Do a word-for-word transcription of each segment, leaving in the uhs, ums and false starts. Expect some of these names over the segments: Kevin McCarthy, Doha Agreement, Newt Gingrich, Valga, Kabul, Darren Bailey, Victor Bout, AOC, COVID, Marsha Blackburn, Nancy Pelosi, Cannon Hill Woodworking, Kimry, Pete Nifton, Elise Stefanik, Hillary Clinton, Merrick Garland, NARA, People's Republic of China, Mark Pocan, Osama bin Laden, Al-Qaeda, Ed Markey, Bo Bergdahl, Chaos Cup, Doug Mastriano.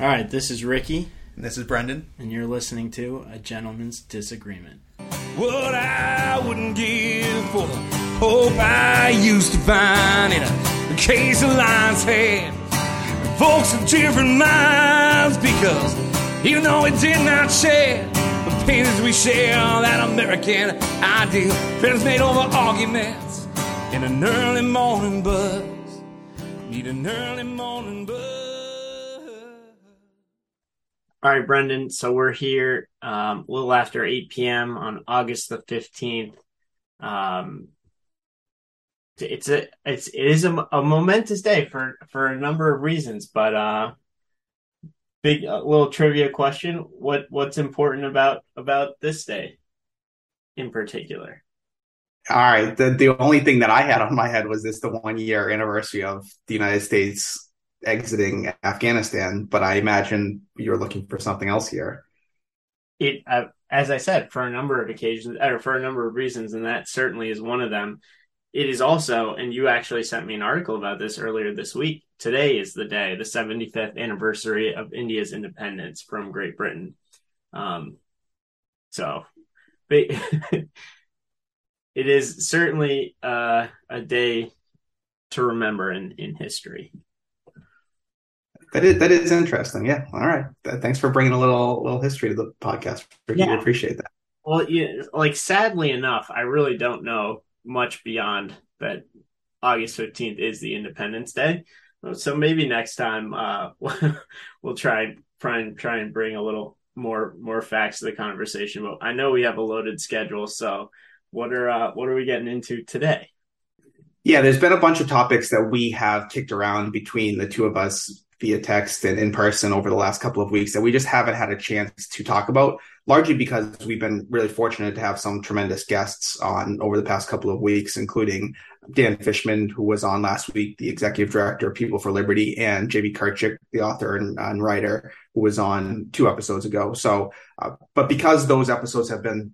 All right, this is Ricky. And this is Brendan. And you're listening to A Gentleman's Disagreement. What I wouldn't give for the hope I used to find in a case of lion's head. Folks of different minds, because even though it did not share the pain as we share that American ideal, friends made over arguments in an early morning buzz. Need an early morning buzz. All right, Brendan, so we're here um, a little after eight p.m. on August the fifteenth. Um It's a it's it is a, a momentous day for, for a number of reasons, but uh, big uh, little trivia question: what what's important about about this day in particular? All right, the the only thing that I had on my head was this: the one year anniversary of the United States exiting Afghanistan. But I imagine you're looking for something else here. It uh, as I said, for a number of occasions, or for a number of reasons, and that certainly is one of them. It is also, and you actually sent me an article about this earlier this week, today is the day, the seventy-fifth anniversary of India's independence from Great Britain. Um, so but it is certainly uh, a day to remember in, in history. That is that is interesting. Yeah. All right. Thanks for bringing a little little history to the podcast. Yeah. I appreciate that. Well, yeah, like sadly enough, I really don't know much beyond that. August fifteenth is the Independence Day, so maybe next time uh we'll try try and try and bring a little more more facts to the conversation. But I know we have a loaded schedule, so what are uh, what are we getting into today? Yeah, there's been a bunch of topics that we have kicked around between the two of us via text and in person over the last couple of weeks that we just haven't had a chance to talk about, largely because we've been really fortunate to have some tremendous guests on over the past couple of weeks, including Dan Fishman, who was on last week, the executive director of People for Liberty, and J B. Karczyk, the author and, and writer, who was on two episodes ago. So, uh, but because those episodes have been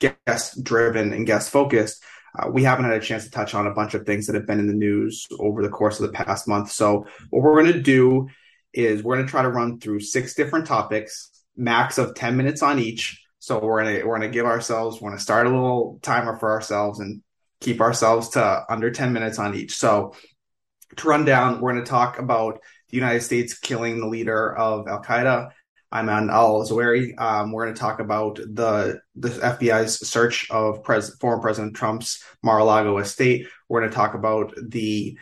guest-driven and guest-focused, Uh, we haven't had a chance to touch on a bunch of things that have been in the news over the course of the past month. So what we're going to do is we're going to try to run through six different topics, max of ten minutes on each. So we're going to we're going to give ourselves we're going to start a little timer for ourselves and keep ourselves to under ten minutes on each. So to run down, we're going to talk about the United States killing the leader of Al-Qaeda, Ayman al-Zawahiri. Um, we're going to talk about the, the F B I's search of pres- former President Trump's Mar-a-Lago estate. We're going to talk about the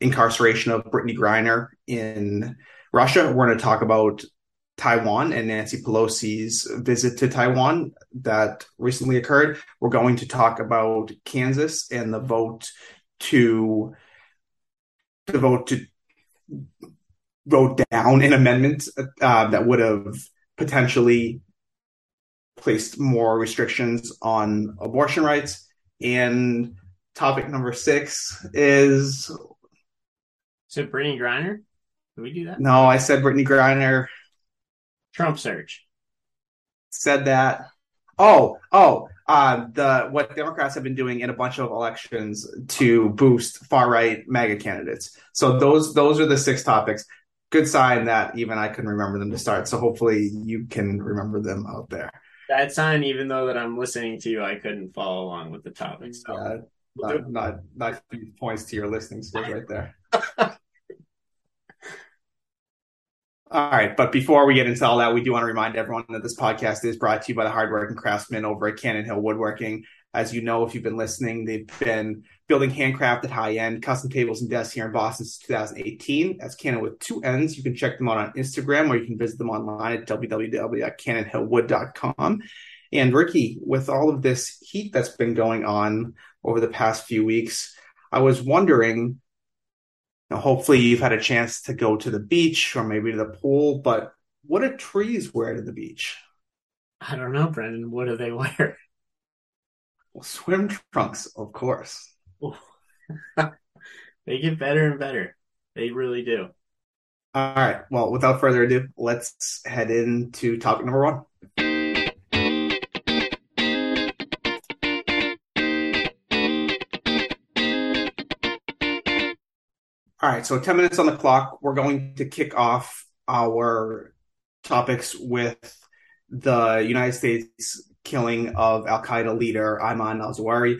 incarceration of Brittney Griner in Russia. We're going to talk about Taiwan and Nancy Pelosi's visit to Taiwan that recently occurred. We're going to talk about Kansas and the vote to the vote to vote down an amendment uh, that would have potentially placed more restrictions on abortion rights. And topic number six is... Is it Brittney Griner? Did we do that? No, I said Brittney Griner. Trump surge. Said that. Oh, oh, uh, the what Democrats have been doing in a bunch of elections to boost far-right MAGA candidates. So those those are the six topics. Good sign that even I couldn't remember them to start. So hopefully you can remember them out there. That sign, even though that I'm listening to you, I couldn't follow along with the topics. So. Uh, not, not, not points to your listening skills right there. All right. But before we get into all that, we do want to remind everyone that this podcast is brought to you by the hardworking craftsmen over at Cannon Hill Woodworking. As you know, if you've been listening, they've been building handcrafted high-end custom tables and desks here in Boston since two thousand eighteen. That's Cannon with two N's. You can check them out on Instagram, or you can visit them online at w w w dot cannon hill wood dot com. And Ricky, with all of this heat that's been going on over the past few weeks, I was wondering, now, hopefully you've had a chance to go to the beach or maybe to the pool, but what do trees wear to the beach? I don't know, Brendan. What do they wear? Well, swim trunks, of course. They get better and better. They really do. All right. Well, without further ado, let's head into topic number one. All right. So ten minutes on the clock. We're going to kick off our topics with the United States killing of Al-Qaeda leader Ayman al-Zawahiri.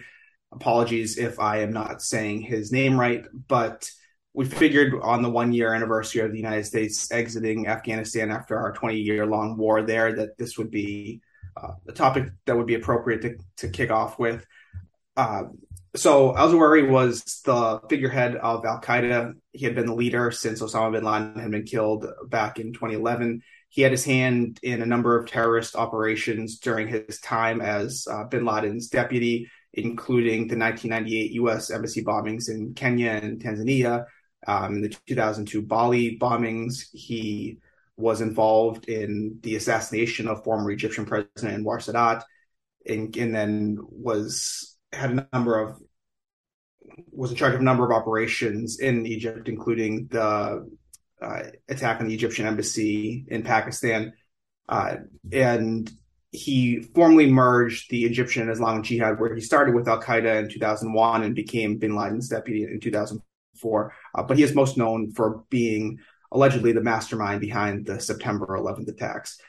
Apologies if I am not saying his name right, but we figured on the one-year anniversary of the United States exiting Afghanistan after our twenty-year-long war there that this would be uh, a topic that would be appropriate to, to kick off with. Uh, so al-Zawahiri was the figurehead of Al-Qaeda. He had been the leader since Osama bin Laden had been killed back in twenty eleven. He had his hand in a number of terrorist operations during his time as uh, bin Laden's deputy, including the nineteen ninety-eight U S embassy bombings in Kenya and Tanzania, um, the two thousand two Bali bombings. He was involved in the assassination of former Egyptian President Anwar Sadat, and, and then was had a number of was in charge of a number of operations in Egypt, including the uh, attack on the Egyptian embassy in Pakistan, uh, and. He formally merged the Egyptian Islamic Jihad, where he started with Al-Qaeda in two thousand one and became bin Laden's deputy in two thousand four. Uh, but he is most known for being allegedly the mastermind behind the September eleventh attacks.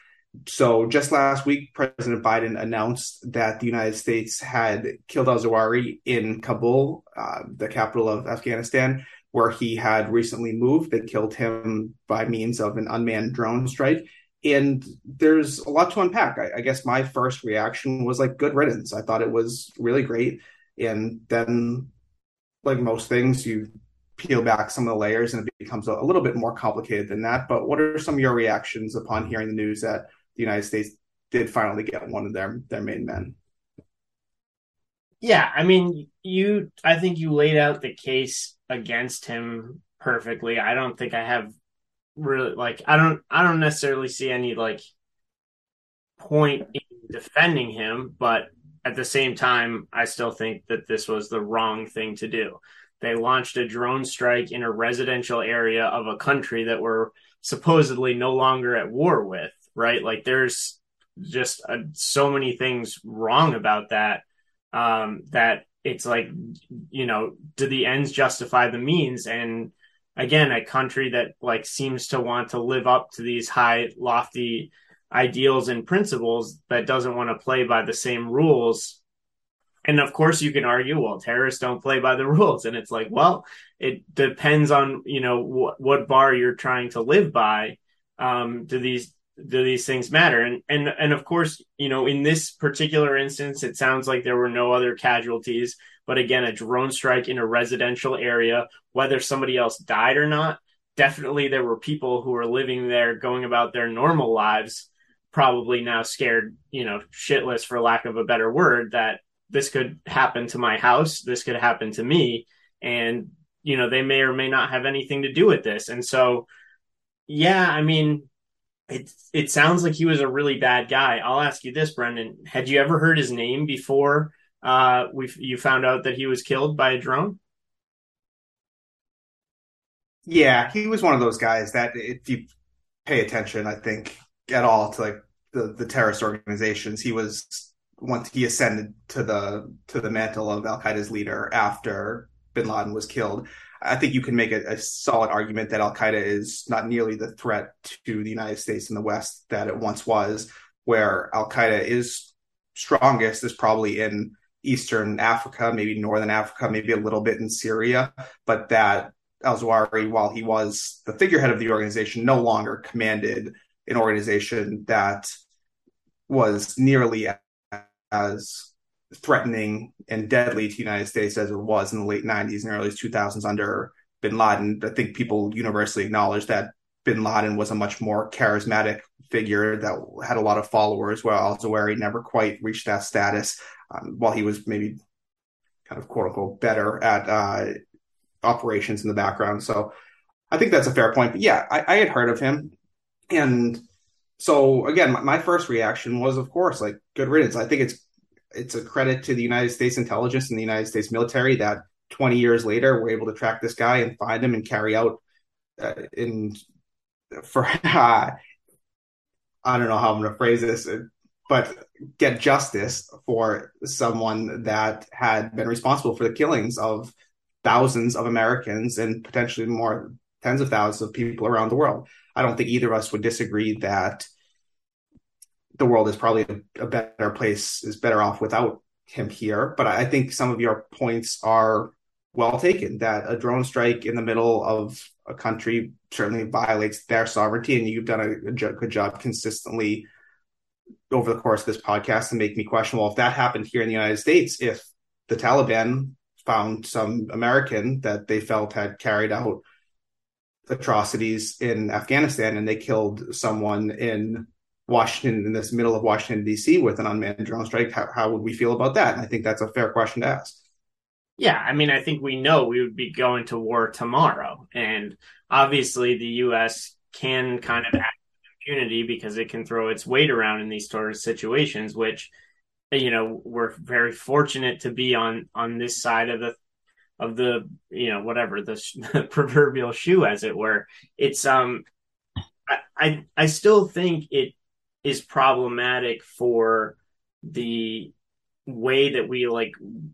So just last week, President Biden announced that the United States had killed al-Zawahiri in Kabul, uh, the capital of Afghanistan, where he had recently moved. They killed him by means of an unmanned drone strike. And there's a lot to unpack. I, I guess my first reaction was like, good riddance. I thought it was really great. And then, like most things, you peel back some of the layers and it becomes a, a little bit more complicated than that. But what are some of your reactions upon hearing the news that the United States did finally get one of their, their main men? Yeah, I mean, you. I think you laid out the case against him perfectly. I don't think I have... really like I don't I don't necessarily see any like point in defending him, but at the same time I still think that this was the wrong thing to do. They launched a drone strike in a residential area of a country that we're supposedly no longer at war with, right? Like there's just uh, so many things wrong about that um that it's like, you know, do the ends justify the means? And again, a country that like seems to want to live up to these high, lofty ideals and principles that doesn't want to play by the same rules. And of course, you can argue, well, terrorists don't play by the rules. And it's like, well, it depends on, you know, wh- what bar you're trying to live by. Um, do these do these things matter? And and and of course, you know, in this particular instance, it sounds like there were no other casualties. But again, a drone strike in a residential area, whether somebody else died or not, definitely there were people who were living there, going about their normal lives, probably now scared, you know, shitless, for lack of a better word, that this could happen to my house, this could happen to me, and, you know, they may or may not have anything to do with this. And so, yeah, I mean, it, it sounds like he was a really bad guy. I'll ask you this, Brendan, had you ever heard his name before? Uh, we you found out that he was killed by a drone? Yeah, he was one of those guys that if you pay attention, I think, at all to like the, the terrorist organizations, he was once he ascended to the to the mantle of Al-Qaeda's leader after bin Laden was killed. I think you can make a, a solid argument that Al-Qaeda is not nearly the threat to the United States and the West that it once was, where Al-Qaeda is strongest is probably in Eastern Africa, maybe Northern Africa, maybe a little bit in Syria, but that al-Zawahiri, while he was the figurehead of the organization, no longer commanded an organization that was nearly as threatening and deadly to the United States as it was in the late nineties and early two thousands under bin Laden. I think people universally acknowledge that bin Laden was a much more charismatic figure that had a lot of followers, while al-Zawahiri never quite reached that status. Um, while he was maybe kind of quote unquote better at uh, operations in the background. So I think that's a fair point. But yeah, I, I had heard of him. And so again, my, my first reaction was, of course, like good riddance. I think it's, it's a credit to the United States intelligence and the United States military that twenty years later, we're able to track this guy and find him and carry out uh, in for, uh, I don't know how I'm going to phrase this, but get justice for someone that had been responsible for the killings of thousands of Americans and potentially more tens of thousands of people around the world. I don't think either of us would disagree that the world is probably a, a better place, is better off without him here. But I think some of your points are well taken, that a drone strike in the middle of a country certainly violates their sovereignty. And you've done a, a good job consistently over the course of this podcast to make me question, well, if that happened here in the United States, if the Taliban found some American that they felt had carried out atrocities in Afghanistan and they killed someone in Washington, in this middle of Washington, D C with an unmanned drone strike, how, how would we feel about that? And I think that's a fair question to ask. Yeah, I mean, I think we know we would be going to war tomorrow. And obviously the U S can kind of act with impunity because it can throw its weight around in these sort of situations, which, you know, we're very fortunate to be on on this side of the, of the, you know, whatever, the, sh- the proverbial shoe, as it were. It's, um, I, I I still think it is problematic for the way that we, like,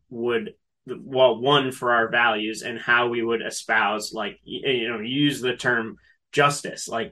would, well, one, for our values and how we would espouse, like, you know, use the term justice. Like,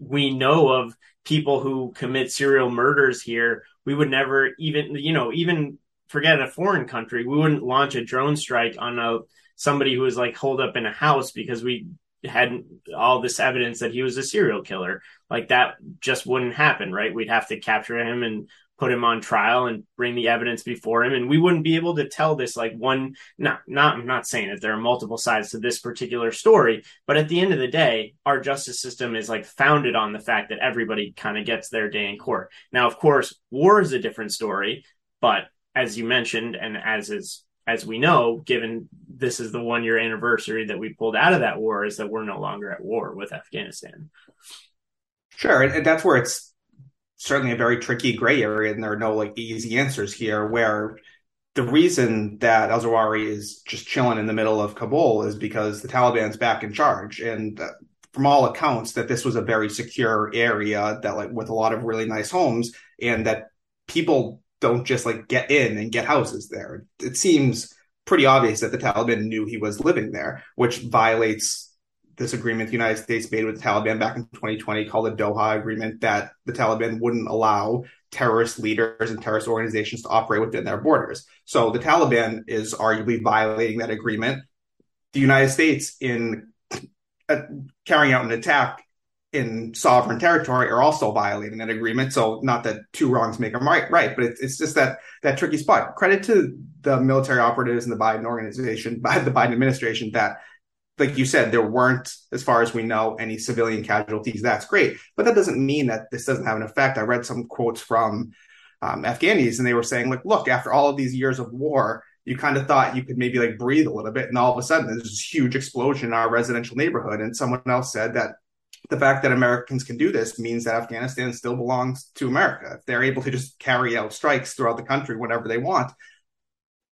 we know of people who commit serial murders here. We would never even, you know, even forget a foreign country. We wouldn't launch a drone strike on a somebody who was, like, holed up in a house because we had all this evidence that he was a serial killer. Like, that just wouldn't happen, right? We'd have to capture him and put him on trial and bring the evidence before him. And we wouldn't be able to tell this, like, one, not, not, I'm not saying that there are multiple sides to this particular story, but at the end of the day, our justice system is, like, founded on the fact that everybody kind of gets their day in court. Now, of course, war is a different story, but as you mentioned, and as is, as we know, given this is the one year anniversary that we pulled out of that war, is that we're no longer at war with Afghanistan. Sure. And that's where it's certainly a very tricky gray area, and there are no, like, easy answers here, where the reason that al-Zawahiri is just chilling in the middle of Kabul is because the Taliban's back in charge. And uh, from all accounts, that this was a very secure area that, like, with a lot of really nice homes, and that people don't just, like, get in and get houses there. It seems pretty obvious that the Taliban knew he was living there, which violates this agreement the United States made with the Taliban back in twenty twenty called the Doha Agreement, that the Taliban wouldn't allow terrorist leaders and terrorist organizations to operate within their borders. So the Taliban is arguably violating that agreement. The United States, in uh, carrying out an attack in sovereign territory, are also violating that agreement. So not that two wrongs make a right, right, but it, it's just that that tricky spot. Credit to the military operatives and the Biden organization, by the Biden administration, that, like you said, there weren't, as far as we know, any civilian casualties. That's great. But that doesn't mean that this doesn't have an effect. I read some quotes from um, Afghanis, and they were saying, like, look, after all of these years of war, you kind of thought you could maybe, like, breathe a little bit. And all of a sudden, there's this huge explosion in our residential neighborhood. And someone else said that the fact that Americans can do this means that Afghanistan still belongs to America. If they're able to just carry out strikes throughout the country whenever they want,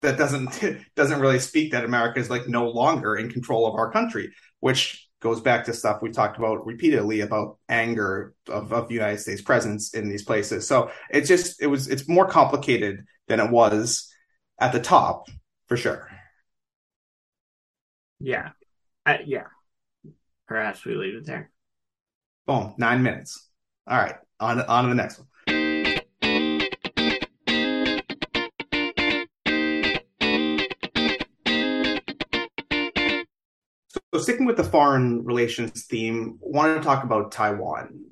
that doesn't doesn't really speak that America is, like, no longer in control of our country, which goes back to stuff we talked about repeatedly about anger of, of the United States presence in these places. So it's just, it was, it's more complicated than it was at the top, for sure. Yeah. Uh, yeah. Perhaps we leave it there. Boom. Nine minutes. All right. On, on to the next one. So sticking with the foreign relations theme, I wanted to talk about Taiwan.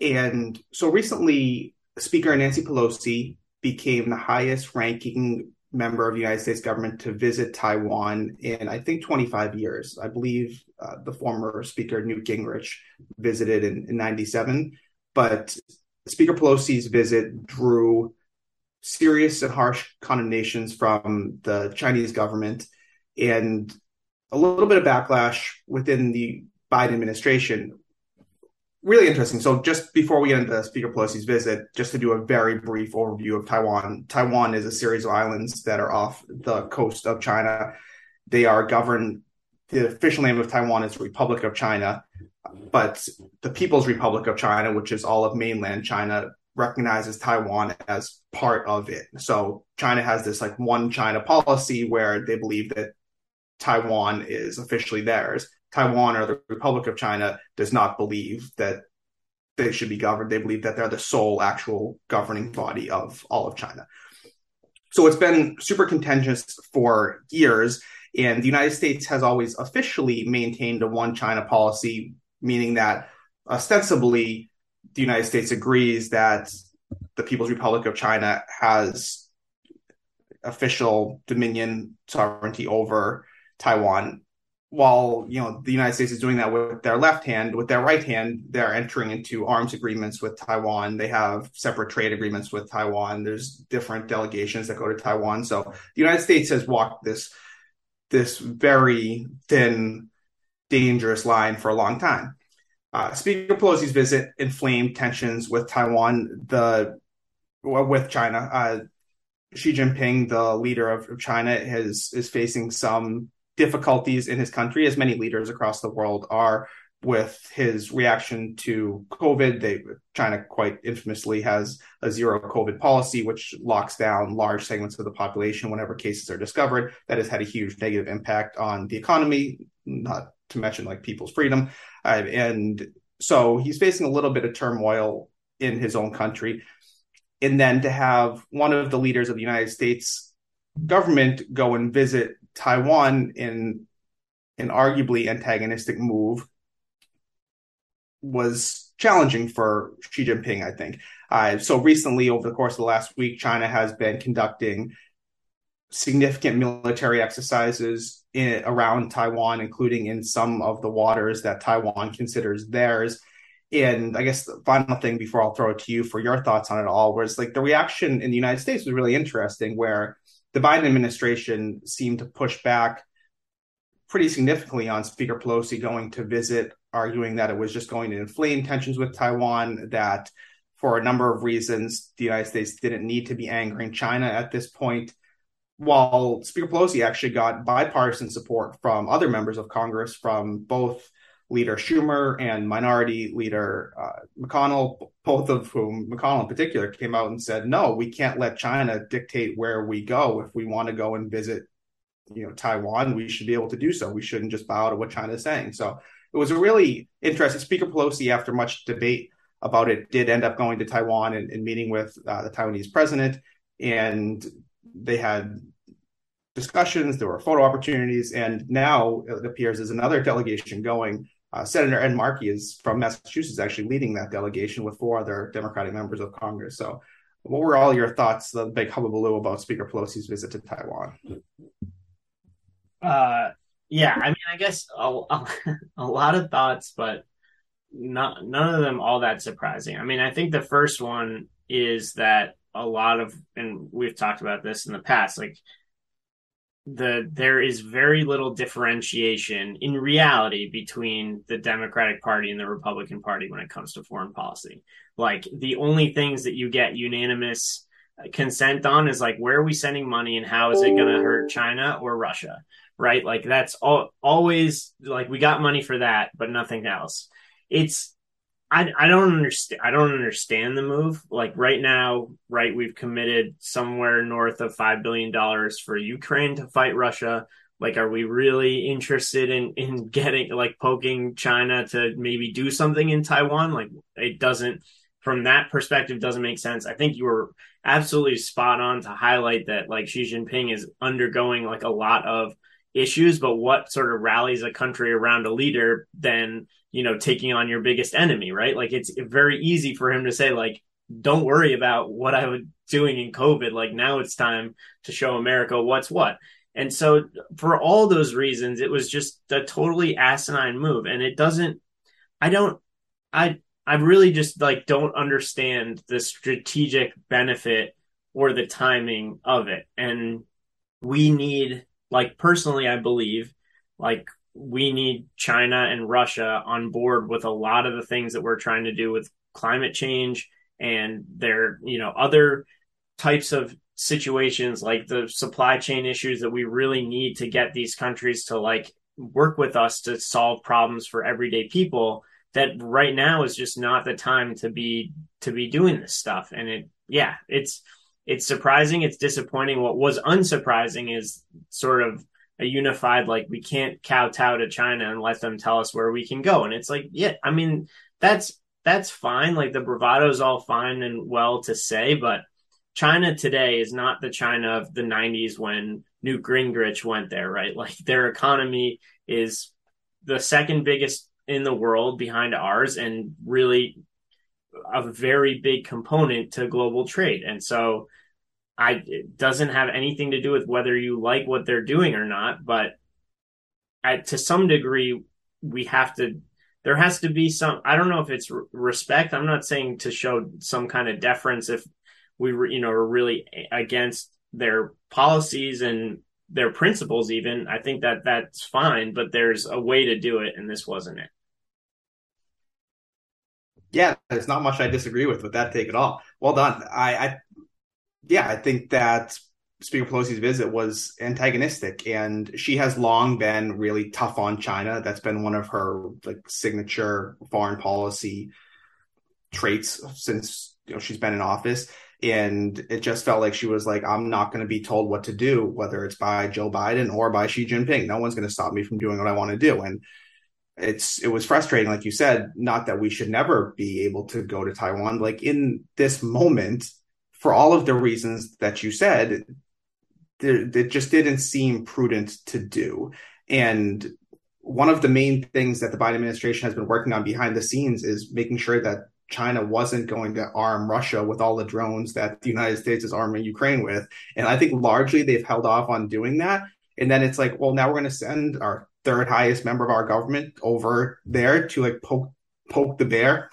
And so recently, Speaker Nancy Pelosi became the highest ranking member of the United States government to visit Taiwan in, I think, twenty-five years. I believe uh, the former Speaker Newt Gingrich visited in, in ninety-seven. But Speaker Pelosi's visit drew serious and harsh condemnations from the Chinese government and a little bit of backlash within the Biden administration. Really interesting. So just before we get into Speaker Pelosi's visit, just to do a very brief overview of Taiwan. Taiwan is a series of islands that are off the coast of China. They are governed, the official name of Taiwan is Republic of China, but the People's Republic of China, which is all of mainland China, recognizes Taiwan as part of it. So China has this, like, one China policy where they believe that Taiwan is officially theirs. Taiwan, or the Republic of China, does not believe that they should be governed. They believe that they're the sole actual governing body of all of China. So it's been super contentious for years, and the United States has always officially maintained a one China policy, meaning that ostensibly the United States agrees that the People's Republic of China has official dominion sovereignty over Taiwan. While, you know, the United States is doing that with their left hand, with their right hand, they're entering into arms agreements with Taiwan. They have separate trade agreements with Taiwan. There's different delegations that go to Taiwan. So the United States has walked this, this very thin, dangerous line for a long time. Uh, Speaker Pelosi's visit inflamed tensions with Taiwan, the with China. Uh, Xi Jinping, the leader of, of China, has, is facing some difficulties in his country, as many leaders across the world are, with his reaction to COVID. They, China quite infamously has a zero COVID policy, which locks down large segments of the population whenever cases are discovered. That has had a huge negative impact on the economy, not to mention like people's freedom. Uh, and so he's facing a little bit of turmoil in his own country. And then to have one of the leaders of the United States government go and visit Taiwan in an arguably antagonistic move was challenging for Xi Jinping, I think. Uh, so recently, over the course of the last week, China has been conducting significant military exercises in, around Taiwan, including in some of the waters that Taiwan considers theirs. And I guess the final thing before I'll throw it to you for your thoughts on it all was like the reaction in the United States was really interesting, where the Biden administration seemed to push back pretty significantly on Speaker Pelosi going to visit, arguing that it was just going to inflame tensions with Taiwan, that for a number of reasons, the United States didn't need to be angering China at this point. While Speaker Pelosi actually got bipartisan support from other members of Congress, from both Leader Schumer and Minority Leader uh, McConnell, both of whom, McConnell in particular, came out and said, no, we can't let China dictate where we go. If we want to go and visit, you know, Taiwan, we should be able to do so. We shouldn't just bow to what China is saying. So it was a really interesting. Speaker Pelosi, after much debate about it, did end up going to Taiwan and, and meeting with uh, the Taiwanese president. And they had discussions. There were photo opportunities. And now it appears there's another delegation going. Uh, Senator Ed Markey is from Massachusetts, actually leading that delegation with four other Democratic members of Congress. So what were all your thoughts, the big hullabaloo about Speaker Pelosi's visit to Taiwan? Uh, yeah, I mean, I guess a, a lot of thoughts, but not, none of them all that surprising. I mean, I think the first one is that a lot of, and we've talked about this in the past, like the there is very little differentiation in reality between the Democratic Party and the Republican Party when it comes to foreign policy. Like the only things that you get unanimous consent on is like, where are we sending money and how is it going to hurt China or Russia? Right. Like that's all, always like we got money for that, but nothing else. It's I, I don't understand. I don't understand the move. Like right now, right, we've committed somewhere north of five billion dollars for Ukraine to fight Russia. Like, are we really interested in, in getting like poking China to maybe do something in Taiwan? Like it doesn't, from that perspective, doesn't make sense. I think you were absolutely spot on to highlight that like Xi Jinping is undergoing like a lot of issues, but what sort of rallies a country around a leader than, you know, taking on your biggest enemy, right? Like it's very easy for him to say, like, don't worry about what I was doing in COVID. Like now it's time to show America what's what. And so for all those reasons, it was just a totally asinine move. And it doesn't, I don't, I, I really just like don't understand the strategic benefit or the timing of it. And we need, like personally, I believe like we need China and Russia on board with a lot of the things that we're trying to do with climate change and their, you know, other types of situations like the supply chain issues that we really need to get these countries to like work with us to solve problems for everyday people. That right now is just not the time to be to be doing this stuff. And it, yeah, it's it's surprising. It's disappointing. What was unsurprising is sort of a unified, like, we can't kowtow to China and let them tell us where we can go. And it's like, yeah, I mean, that's that's fine. Like, the bravado is all fine and well to say, but China today is not the China of the nineties when Newt Gingrich went there, right? Like, their economy is the second biggest in the world behind ours, and really a very big component to global trade. And so I, it doesn't have anything to do with whether you like what they're doing or not, but I, to some degree, we have to, there has to be some, I don't know if it's respect. I'm not saying to show some kind of deference if we were, you know, are really against their policies and their principles even. I think that that's fine, but there's a way to do it, and this wasn't it. Yeah, there's not much I disagree with with that take at all. Well done. I, I yeah, I think that Speaker Pelosi's visit was antagonistic, and she has long been really tough on China. That's been one of her like signature foreign policy traits since, you know, she's been in office. And it just felt like she was like, I'm not going to be told what to do, whether it's by Joe Biden or by Xi Jinping. No one's going to stop me from doing what I want to do. And it's it was frustrating, like you said, not that we should never be able to go to Taiwan. Like, in this moment, for all of the reasons that you said, it, it just didn't seem prudent to do. And one of the main things that the Biden administration has been working on behind the scenes is making sure that China wasn't going to arm Russia with all the drones that the United States is arming Ukraine with. And I think largely they've held off on doing that. And then it's like, well, now we're going to send our third highest member of our government over there to like poke poke the bear.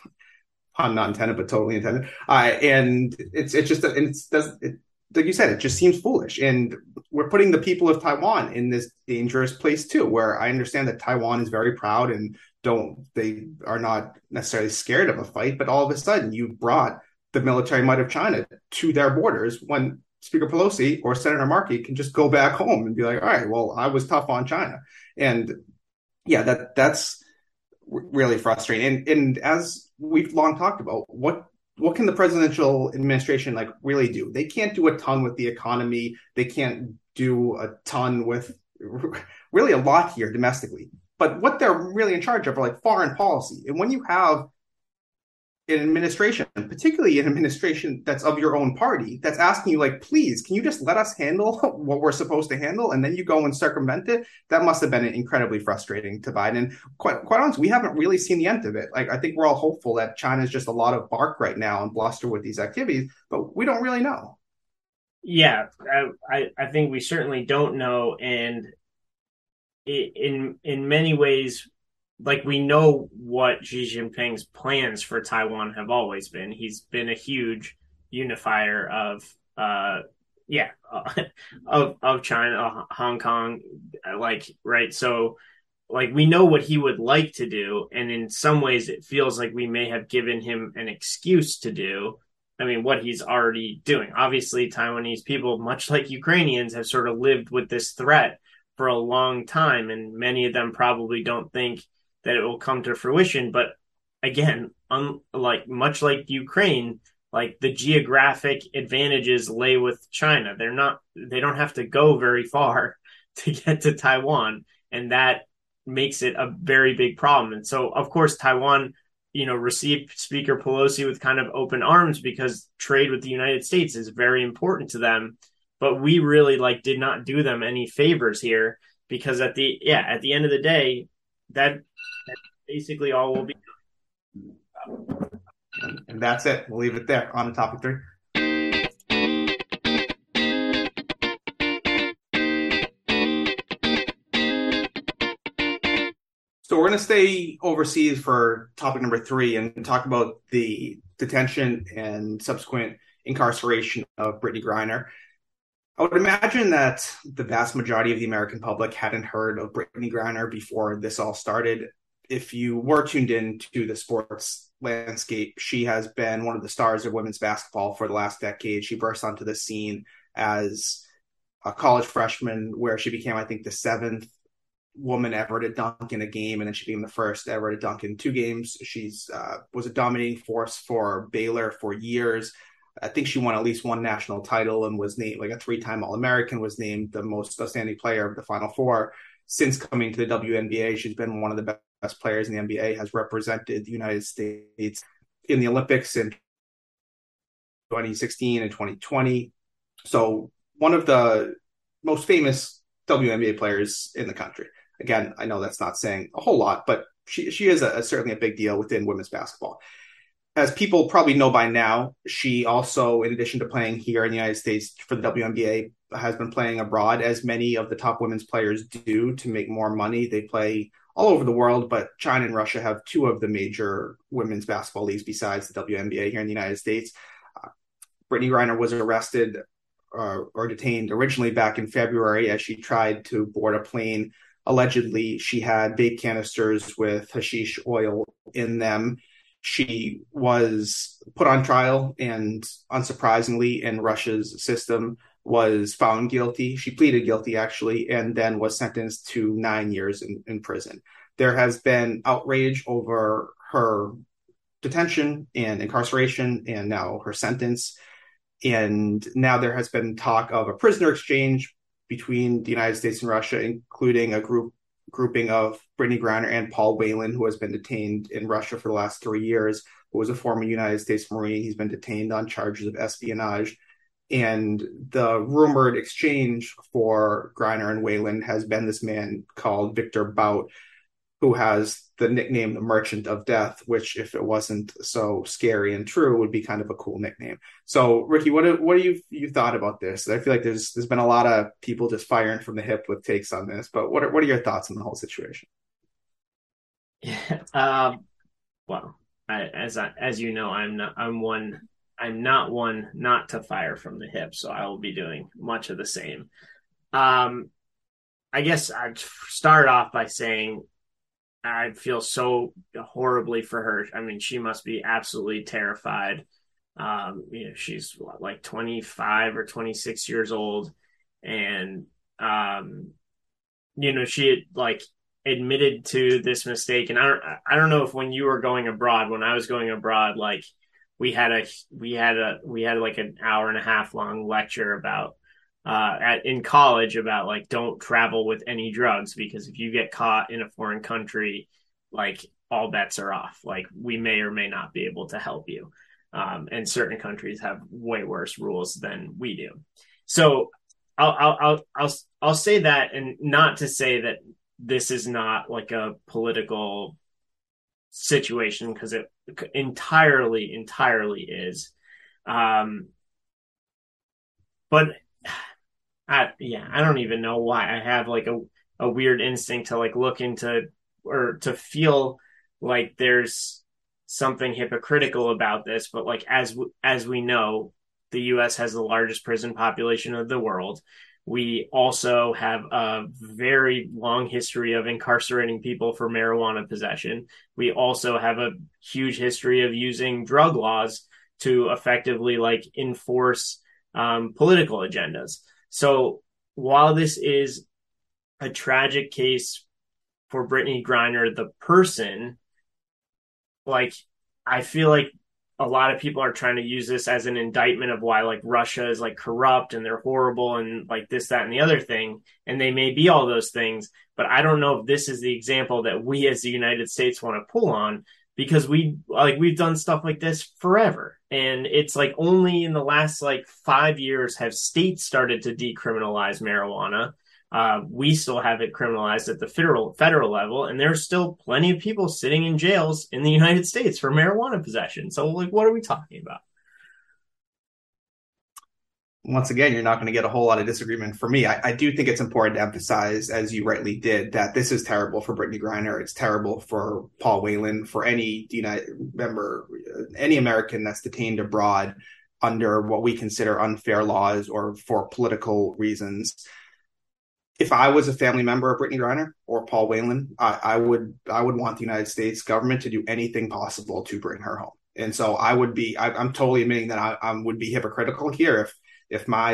Pun not intended, but totally intended. Uh, and it's it's just and it's doesn't it, like you said, it just seems foolish. And we're putting the people of Taiwan in this dangerous place too, where I understand that Taiwan is very proud and don't they are not necessarily scared of a fight, but all of a sudden you brought the military might of China to their borders when Speaker Pelosi or Senator Markey can just go back home and be like, all right, well, I was tough on China. And yeah, that that's really frustrating. And and as we've long talked about, what what can the presidential administration like really do? They can't do a ton with the economy. They can't do a ton with really a lot here domestically. But what they're really in charge of are like foreign policy. And when you have an administration, particularly an administration that's of your own party, that's asking you like, please, can you just let us handle what we're supposed to handle? And then you go and circumvent it. That must have been incredibly frustrating to Biden. And quite, quite honestly, we haven't really seen the end of it. Like, I think we're all hopeful that China is just a lot of bark right now and bluster with these activities, but we don't really know. Yeah, I, I think we certainly don't know. And In in many ways, like, we know what Xi Jinping's plans for Taiwan have always been. He's been a huge unifier of, uh, yeah, of of China, Hong Kong, like, right? So, like, we know what he would like to do. And in some ways, it feels like we may have given him an excuse to do, I mean, what he's already doing. Obviously, Taiwanese people, much like Ukrainians, have sort of lived with this threat for a long time, and many of them probably don't think that it will come to fruition. But again, unlike much like Ukraine, like, the geographic advantages lay with China. They're not, they don't have to go very far to get to Taiwan, and that makes it a very big problem. And so, of course, Taiwan, you know, received Speaker Pelosi with kind of open arms because trade with the United States is very important to them. But we really like did not do them any favors here, because at the yeah at the end of the day, that that's basically all will be done. And that's it. We'll leave it there on the topic three. So we're going to stay overseas for topic number three and talk about the detention and subsequent incarceration of Brittney Griner. I would imagine that the vast majority of the American public hadn't heard of Brittney Griner before this all started. If you were tuned in to the sports landscape, she has been one of the stars of women's basketball for the last decade. She burst onto the scene as a college freshman, where she became, I think, the seventh woman ever to dunk in a game, and then she became the first ever to dunk in two games. She's uh, was a dominating force for Baylor for years. I think she won at least one national title and was named like a three-time All-American, was named the most outstanding player of the Final Four. Since coming to the W N B A, she's been one of the best players in the N B A, has represented the United States in the Olympics in twenty sixteen and twenty twenty. So one of the most famous W N B A players in the country. Again, I know that's not saying a whole lot, but she she is a, certainly a big deal within women's basketball. As people probably know by now, she also, in addition to playing here in the United States for the W N B A, has been playing abroad, as many of the top women's players do, to make more money. They play all over the world, but China and Russia have two of the major women's basketball leagues besides the W N B A here in the United States. Uh, Brittney Griner was arrested uh, or detained originally back in February as she tried to board a plane. Allegedly, she had big canisters with hashish oil in them. She was put on trial and, unsurprisingly, in Russia's system, was found guilty. She pleaded guilty, actually, and then was sentenced to nine years in, in prison. There has been outrage over her detention and incarceration and now her sentence. And now there has been talk of a prisoner exchange between the United States and Russia, including a group grouping of Brittney Griner and Paul Whelan, who has been detained in Russia for the last three years, who was a former United States Marine. He's been detained on charges of espionage. And the rumored exchange for Griner and Whelan has been this man called Victor Bout, who has the nickname the Merchant of Death, which, if it wasn't so scary and true, would be kind of a cool nickname. So, Ricky, what do, what do you you thought about this? I feel like there's there's been a lot of people just firing from the hip with takes on this, but what are, what are your thoughts on the whole situation? Yeah, um, well, I, as I, as you know, I'm not I'm one I'm not one not to fire from the hip, so I will be doing much of the same. Um, I guess I'd start off by saying, I feel so horribly for her. I mean, she must be absolutely terrified. Um, you know, she's what, like twenty-five or twenty-six years old. And, um, you know, she had, like, admitted to this mistake. And I don't, I don't know if when you were going abroad, when I was going abroad, like we had a, we had a, we had like an hour and a half long lecture about, Uh, at, in college about, like, don't travel with any drugs, because if you get caught in a foreign country, like, all bets are off. Like, we may or may not be able to help you. Um, and certain countries have way worse rules than we do. So I'll, I'll, I'll, I'll, I'll say that, and not to say that this is not like a political situation, because it entirely, entirely is. Um, but I, yeah, I don't even know why I have like a, a weird instinct to like look into or to feel like there's something hypocritical about this. But like, as w- as we know, the U S has the largest prison population of the world. We also have a very long history of incarcerating people for marijuana possession. We also have a huge history of using drug laws to effectively like enforce um, political agendas. So while this is a tragic case for Brittney Griner, the person, like, I feel like a lot of people are trying to use this as an indictment of why, like, Russia is, like, corrupt and they're horrible and, like, this, that, and the other thing. And they may be all those things, but I don't know if this is the example that we as the United States want to pull on, because we, like, we've done stuff like this forever. And it's like only in the last like five years have states started to decriminalize marijuana. Uh, we still have it criminalized at the federal federal level. And there's still plenty of people sitting in jails in the United States for marijuana possession. So like, what are we talking about? Once again, you're not going to get a whole lot of disagreement from me. I, I do think it's important to emphasize, as you rightly did, that this is terrible for Brittney Griner. It's terrible for Paul Whelan, for any United member, any American that's detained abroad under what we consider unfair laws or for political reasons. If I was a family member of Brittney Griner or Paul Whelan, I, I would I would want the United States government to do anything possible to bring her home. And so I would be, I, I'm totally admitting that I, I would be hypocritical here if If my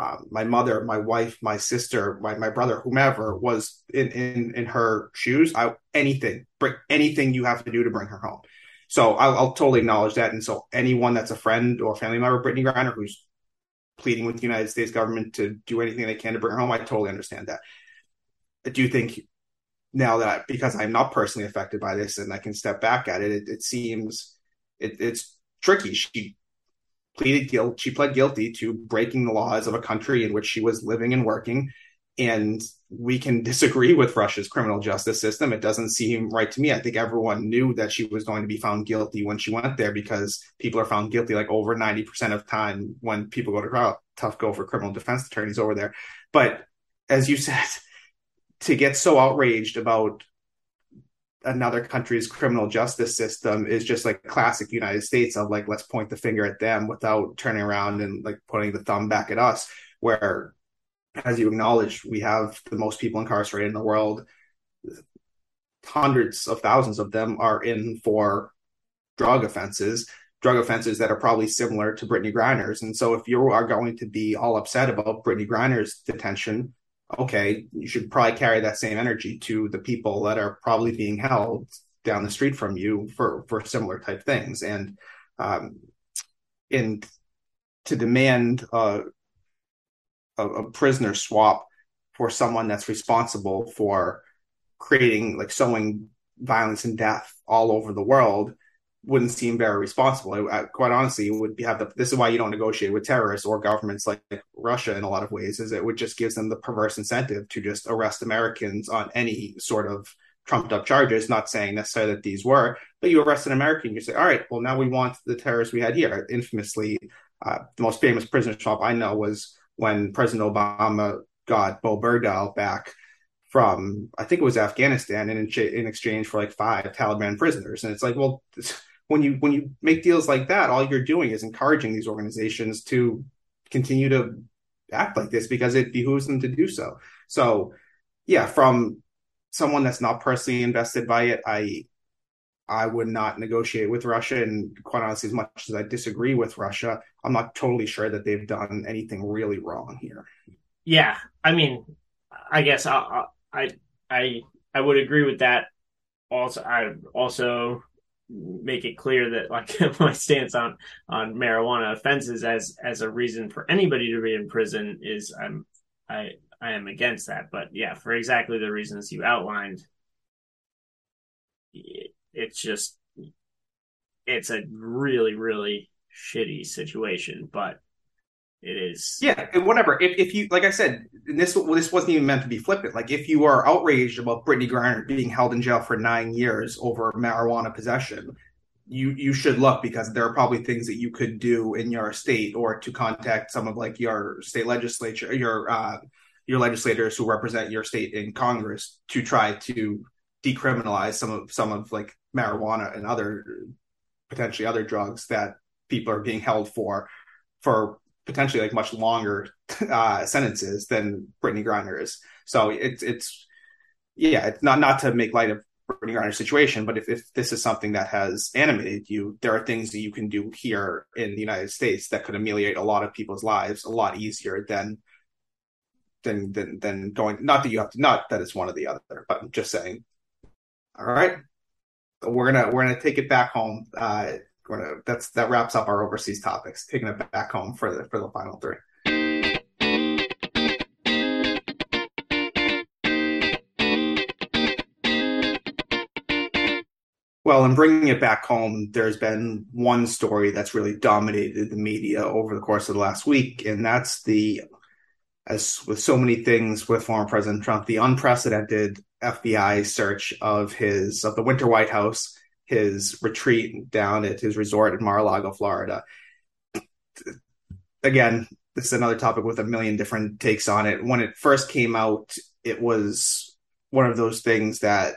uh, my mother, my wife, my sister, my, my brother, whomever was in, in, in her shoes, I, anything, bring anything you have to do to bring her home. So I'll, I'll totally acknowledge that. And so anyone that's a friend or family member of Brittney Griner who's pleading with the United States government to do anything they can to bring her home, I totally understand that. I do think now that I, because I'm not personally affected by this and I can step back at it, it, it seems it, it's tricky. She pleaded guilt. She pled guilty to breaking the laws of a country in which she was living and working. And we can disagree with Russia's criminal justice system. It doesn't seem right to me. I think everyone knew that she was going to be found guilty when she went there, because people are found guilty like over ninety percent of time when people go to trial. Tough go for criminal defense attorneys over there. But as you said, to get so outraged about another country's criminal justice system is just like classic United States of like, let's point the finger at them without turning around and like putting the thumb back at us, where, as you acknowledged, we have the most people incarcerated in the world. Hundreds of thousands of them are in for drug offenses, drug offenses that are probably similar to Brittney Griner's. And so if you are going to be all upset about Brittney Griner's detention, okay, you should probably carry that same energy to the people that are probably being held down the street from you for, for similar type things. And, um, and to demand, uh, A, a prisoner swap for someone that's responsible for creating, like, sowing violence and death all over the world wouldn't seem very responsible. I, I, quite honestly, it would be have the. This is why you don't negotiate with terrorists or governments like, like Russia in a lot of ways. Is it would just gives them the perverse incentive to just arrest Americans on any sort of trumped up charges. Not saying necessarily that these were, but you arrest an American, you say, all right, well now we want the terrorists we had here. Infamously, uh, the most famous prisoner swap I know was when President Obama got Bo Bergdahl back from, I think it was Afghanistan, and in, in exchange for like five Taliban prisoners. And it's like, well, when you when you make deals like that, all you're doing is encouraging these organizations to continue to act like this because it behooves them to do so. So, yeah, from someone that's not personally invested by it, I I would not negotiate with Russia. And quite honestly, as much as I disagree with Russia, I'm not totally sure that they've done anything really wrong here. Yeah. I mean, I guess I, I, I, I would agree with that. Also, I also make it clear that, like, my stance on, on marijuana offenses as, as a reason for anybody to be in prison is I'm, I, I am against that. But yeah, for exactly the reasons you outlined, it, it's just, it's a really, really shitty situation, but it is. Yeah. And whatever. If, if you, like I said, and this, well, this wasn't even meant to be flippant. Like, if you are outraged about Brittney Griner being held in jail for nine years over marijuana possession, you, you should look, because there are probably things that you could do in your state or to contact some of like your state legislature, your, uh, your legislators who represent your state in Congress to try to decriminalize some of, some of like marijuana and other potentially other drugs that people are being held for, for potentially like much longer uh, sentences than Brittney Griner is. So it's, it's, yeah, it's not, not to make light of Brittney Griner's situation, but if, if this is something that has animated you, there are things that you can do here in the United States that could ameliorate a lot of people's lives a lot easier than, than, than, than going, not that you have to, not that it's one or the other, but I'm just saying, all right, we're gonna we're gonna take it back home. Uh, we're gonna, that's that wraps up our overseas topics. Taking it back home for the for the final three. Well, in bringing it back home, there's been one story that's really dominated the media over the course of the last week, and that's the, as with so many things with former President Trump, the unprecedented F B I search of his of the Winter White House, his retreat down at his resort in Mar-a-Lago, Florida. Again, this is another topic with a million different takes on it. When it first came out, it was one of those things that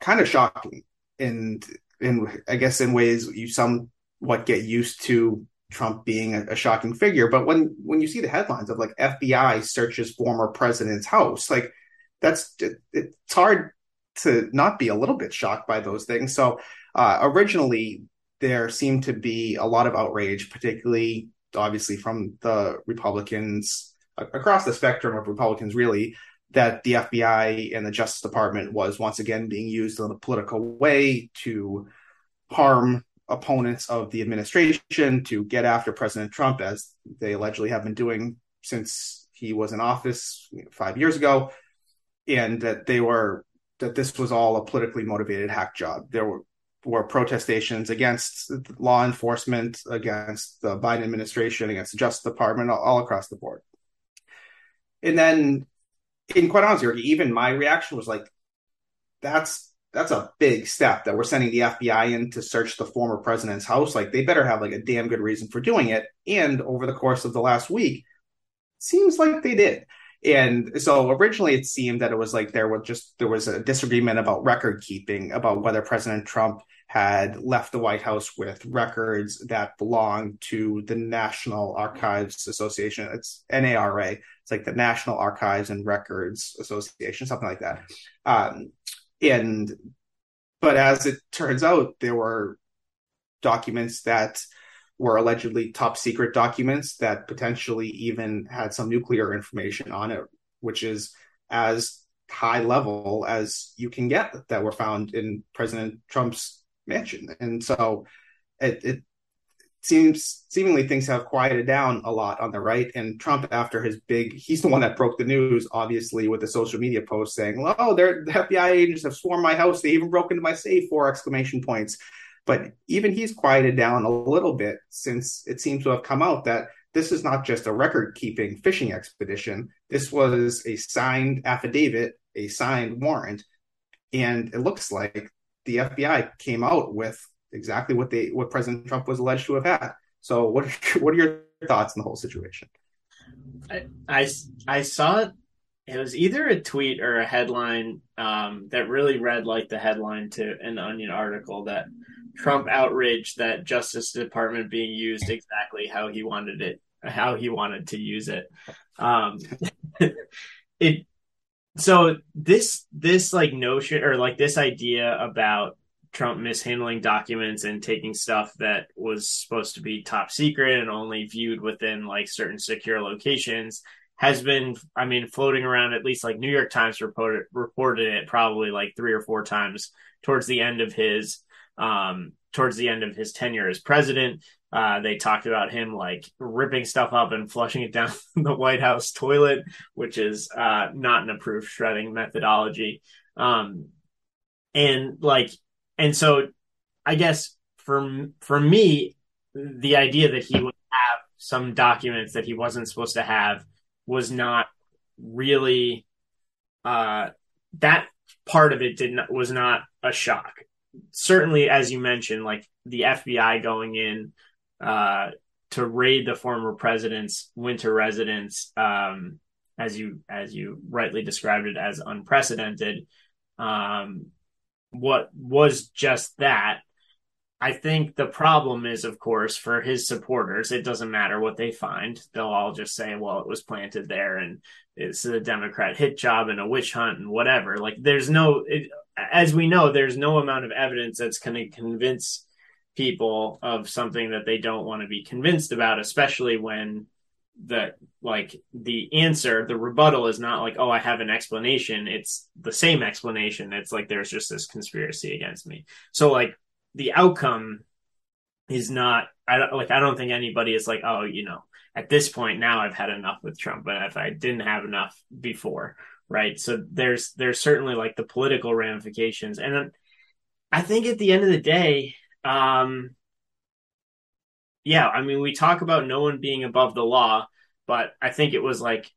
kind of shocking, and and I guess in ways you somewhat get used to Trump being a, a shocking figure. But when when you see the headlines of like F B I searches former president's house, like, that's it, it's hard to not be a little bit shocked by those things. So uh, originally, there seemed to be a lot of outrage, particularly obviously from the Republicans across the spectrum of Republicans, really, that the F B I and the Justice Department was once again being used in a political way to harm opponents of the administration, to get after President Trump, as they allegedly have been doing since he was in office you know, five years ago. And that they were, that this was all a politically motivated hack job. There were were protestations against law enforcement, against the Biden administration, against the Justice Department, all, all across the board. And then, in quite honestly, even my reaction was like, that's that's a big step that we're sending the F B I in to search the former president's house. Like, they better have like a damn good reason for doing it. And over the course of the last week, seems like they did. And so originally it seemed that it was like there was just there was a disagreement about record keeping, about whether President Trump had left the White House with records that belonged to the National Archives Association. It's N A R A. It's like the National Archives and Records Association, something like that. Um, and but as it turns out, there were documents that were allegedly top secret documents that potentially even had some nuclear information on it, which is as high level as you can get, that were found in President Trump's mansion. And so it, it seems seemingly things have quieted down a lot on the right. And Trump, after his big, he's the one that broke the news, obviously, with the social media post saying, oh, they're, the F B I agents have swarmed my house. They even broke into my safe, four exclamation points. But even he's quieted down a little bit since it seems to have come out that this is not just a record-keeping fishing expedition. This was a signed affidavit, a signed warrant, and it looks like the F B I came out with exactly what they what President Trump was alleged to have had. So what are, what are your thoughts on the whole situation? I, I, I saw it. It was either a tweet or a headline um, that really read like the headline to an Onion article that Trump outraged that Justice Department being used exactly how he wanted it, how he wanted to use it. Um, it so this this like notion or like this idea about Trump mishandling documents and taking stuff that was supposed to be top secret and only viewed within like certain secure locations has been, I mean, floating around. At least like New York Times reported reported it probably like three or four times towards the end of his. Um, towards the end of his tenure as president. Uh, they talked about him like ripping stuff up and flushing it down the White House toilet, which is uh, not an approved shredding methodology. Um, and like, and so I guess for, for me, the idea that he would have some documents that he wasn't supposed to have was not really uh, that part of it did not, was not a shock. Certainly, as you mentioned, like the F B I going in uh, to raid the former president's winter residence, um, as you as you rightly described it as unprecedented, um, what was just that. I think the problem is, of course, for his supporters, it doesn't matter what they find. They'll all just say, well, it was planted there and it's a Democrat hit job and a witch hunt and whatever. Like there's no... It, as we know, there's no amount of evidence that's going to convince people of something that they don't want to be convinced about, especially when the like the answer, the rebuttal is not like, oh, I have an explanation. It's the same explanation. It's like there's just this conspiracy against me. So like the outcome is not I don't like I don't think anybody is like, oh, you know, at this point now I've had enough with Trump, but if I didn't have enough before. Right. So there's there's certainly like the political ramifications. And I think at the end of the day, um, yeah, I mean, we talk about no one being above the law, but I think it was like,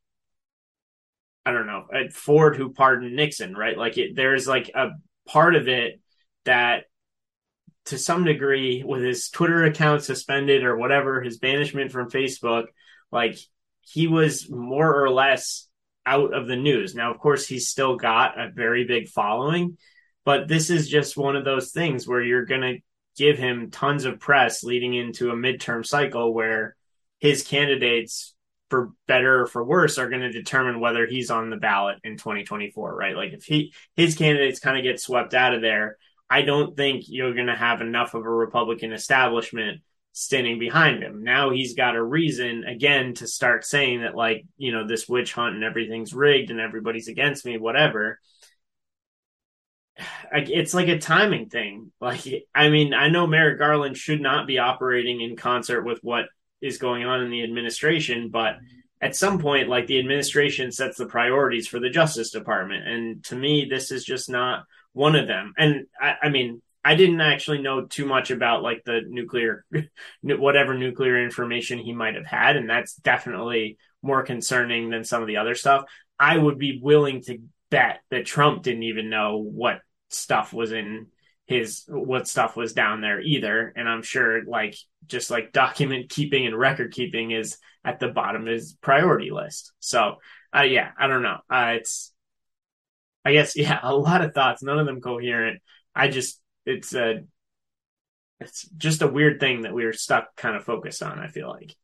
I don't know, Ford who pardoned Nixon. Right. Like it, there's like a part of it that to some degree with his Twitter account suspended or whatever, his banishment from Facebook, like he was more or less out of the news. Now, of course, he's still got a very big following, but this is just one of those things where you're going to give him tons of press leading into a midterm cycle where his candidates, for better or for worse, are going to determine whether he's on the ballot in twenty twenty-four, right? Like if he his candidates kind of get swept out of there, I don't think you're going to have enough of a Republican establishment standing behind him. Now he's got a reason again to start saying that, like, you know, this witch hunt and everything's rigged and everybody's against me, whatever. It's like a timing thing. Like, I mean, I know Merrick Garland should not be operating in concert with what is going on in the administration, but at some point, like, the administration sets the priorities for the Justice Department. And to me, this is just not one of them. And I, I mean, I didn't actually know too much about like the nuclear, whatever nuclear information he might have had. And that's definitely more concerning than some of the other stuff. I would be willing to bet that Trump didn't even know what stuff was in his, what stuff was down there either. And I'm sure like, just like document keeping and record keeping is at the bottom of his priority list. So uh, yeah, I don't know. Uh, it's, I guess, yeah, a lot of thoughts, none of them coherent. I just, It's a, it's just a weird thing that we were stuck kind of focused on, I feel like.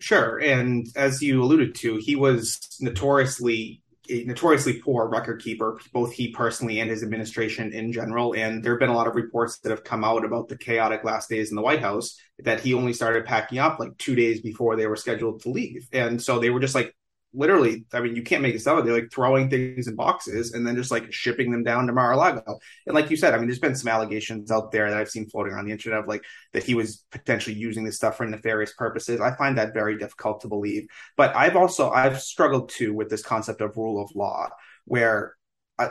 Sure. And as you alluded to, he was notoriously, notoriously poor record keeper, both he personally and his administration in general. And there have been a lot of reports that have come out about the chaotic last days in the White House that he only started packing up like two days before they were scheduled to leave. And so they were just like, literally, I mean, you can't make this up. They're like throwing things in boxes and then just like shipping them down to Mar-a-Lago. And like you said, I mean, there's been some allegations out there that I've seen floating on the internet of like that he was potentially using this stuff for nefarious purposes. I find that very difficult to believe. But I've also, I've struggled too with this concept of rule of law, where I,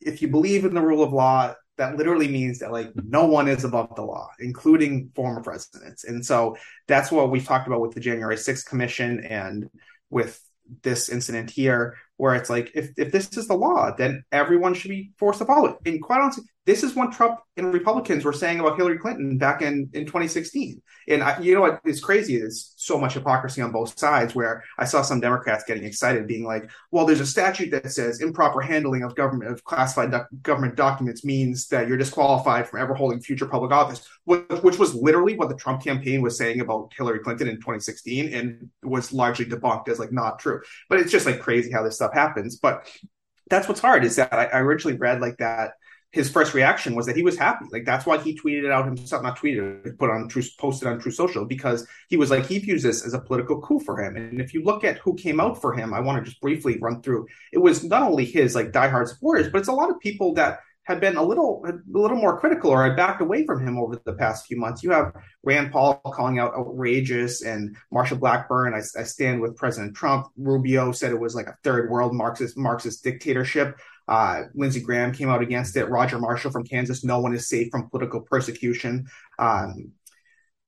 if you believe in the rule of law, that literally means that like no one is above the law, including former presidents. And so that's what we've talked about with the January sixth Commission and with this incident here, where it's like, if, if this is the law, then everyone should be forced to follow it. And quite honestly, this is what Trump and Republicans were saying about Hillary Clinton back in, in twenty sixteen. And I, you know what is crazy is so much hypocrisy on both sides, where I saw some Democrats getting excited, being like, well, there's a statute that says improper handling of government of classified doc- government documents means that you're disqualified from ever holding future public office, which, which was literally what the Trump campaign was saying about Hillary Clinton in twenty sixteen and was largely debunked as like not true. But it's just like crazy how this stuff happens. But that's what's hard is that I, I originally read like that his first reaction was that he was happy. Like, that's why he tweeted it out himself, not tweeted it, put on True, posted on True Social, because he was like, he views this as a political coup for him. And if you look at who came out for him, I want to just briefly run through. It was not only his like diehard supporters, but it's a lot of people that have been a little, a little more critical or have backed away from him over the past few months. You have Rand Paul calling out outrageous and Marsha Blackburn, I, I stand with President Trump. Rubio said it was like a third world Marxist, Marxist dictatorship. Uh, Lindsey Graham came out against it. Roger Marshall from Kansas, no one is safe from political persecution. Um,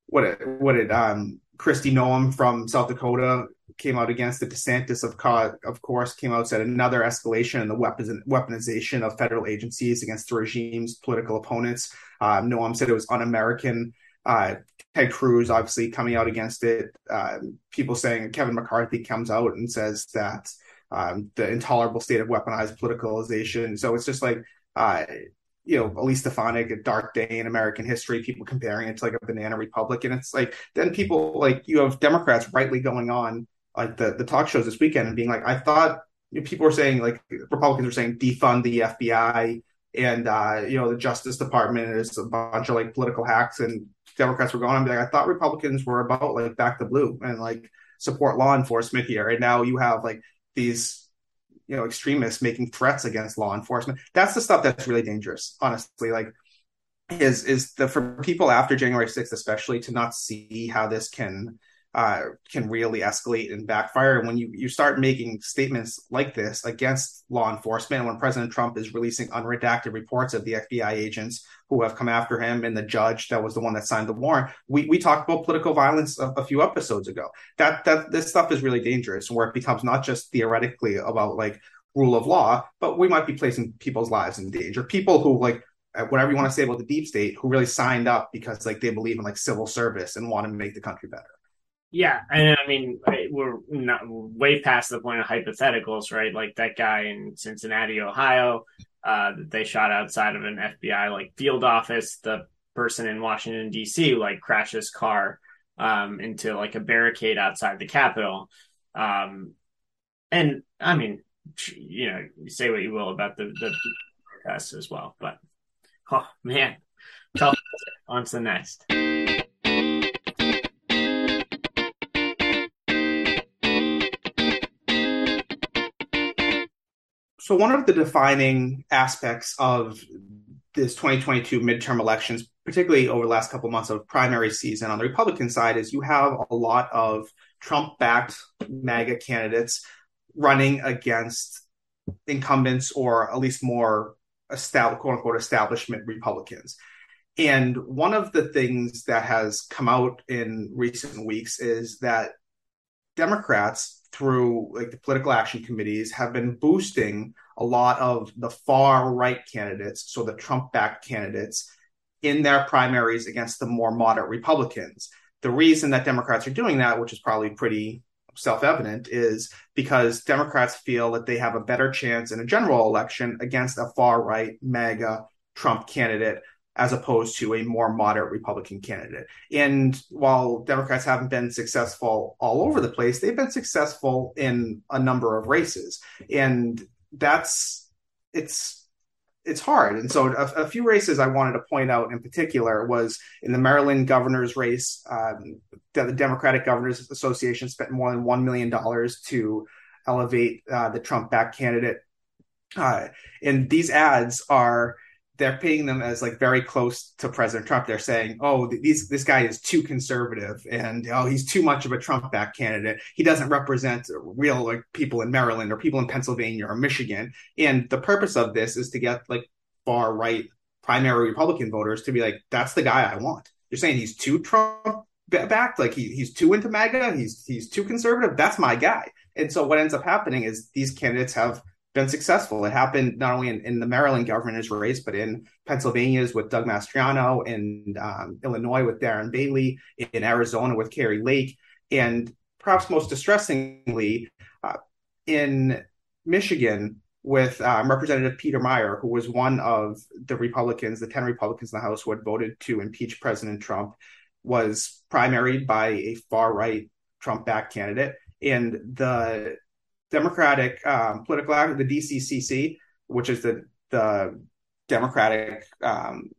what, what did um, Kristi Noem from South Dakota came out against it. DeSantis, of, co- of course, came out, said another escalation in the weapons- weaponization of federal agencies against the regime's political opponents. Uh, Noem said it was un-American. Uh, Ted Cruz, obviously, coming out against it. Uh, people saying Kevin McCarthy comes out and says that Um, the intolerable state of weaponized politicalization. So it's just like, uh, you know, Elise Stefanik, a dark day in American history, people comparing it to like a banana republic. And it's like, then people like, you have Democrats rightly going on like the, the talk shows this weekend and being like, I thought you know, people were saying like Republicans were saying defund the F B I and, uh, you know, the Justice Department is a bunch of like political hacks, and Democrats were going on and be like, I thought Republicans were about like back the blue and like support law enforcement here. And now you have like these, you know, extremists making threats against law enforcement. That's the stuff that's really dangerous, honestly. Like, is is the for people after January sixth, especially, to not see how this can uh, can really escalate and backfire. And when you you start making statements like this against law enforcement, when President Trump is releasing unredacted reports of the F B I agents who have come after him and the judge that was the one that signed the warrant. We we talked about political violence a, a few episodes ago. That that this stuff is really dangerous, where it becomes not just theoretically about like rule of law, but we might be placing people's lives in danger. People who like whatever you want to say about the deep state, who really signed up because like they believe in like civil service and want to make the country better. Yeah, and I mean we're not we're way past the point of hypotheticals, right? Like that guy in Cincinnati, Ohio. Uh, that they shot outside of an F B I like field office. The person in Washington D C like crashed his car um, into like a barricade outside the Capitol. Um, and I mean, you know, you say what you will about the the protests as well, but oh man, tough. On to the next. So one of the defining aspects of this twenty twenty-two midterm elections, particularly over the last couple of months of primary season on the Republican side, is you have a lot of Trump-backed MAGA candidates running against incumbents or at least more estab- quote unquote establishment Republicans. And one of the things that has come out in recent weeks is that Democrats, through like the political action committees, have been boosting a lot of the far right candidates, so the Trump-backed candidates, in their primaries against the more moderate Republicans. The reason that Democrats are doing that, which is probably pretty self-evident, is because Democrats feel that they have a better chance in a general election against a far-right MAGA Trump candidate as opposed to a more moderate Republican candidate. And while Democrats haven't been successful all over the place, they've been successful in a number of races. And that's, it's it's hard. And so a, a few races I wanted to point out in particular was in the Maryland governor's race, um, the, the Democratic Governors Association spent more than one million dollars to elevate uh, the Trump-backed candidate. Uh, and these ads are... they're painting them as like very close to President Trump. They're saying, oh, these, this guy is too conservative and, oh, he's too much of a Trump-backed candidate. He doesn't represent real like people in Maryland or people in Pennsylvania or Michigan. And the purpose of this is to get like far-right primary Republican voters to be like, that's the guy I want. You're saying he's too Trump-backed, like he, he's too into MAGA, he's he's too conservative. That's my guy. And so what ends up happening is these candidates have been successful. It happened not only in, in the Maryland governor's race, but in Pennsylvania's with Doug Mastriano, in um, Illinois with Darren Bailey, in Arizona with Kari Lake, and perhaps most distressingly, uh, in Michigan with um, Representative Peter Meijer, who was one of the Republicans, the ten Republicans in the House who had voted to impeach President Trump, was primaried by a far-right Trump-backed candidate. And the Democratic um, political action, the D C C C, which is the the Democratic um,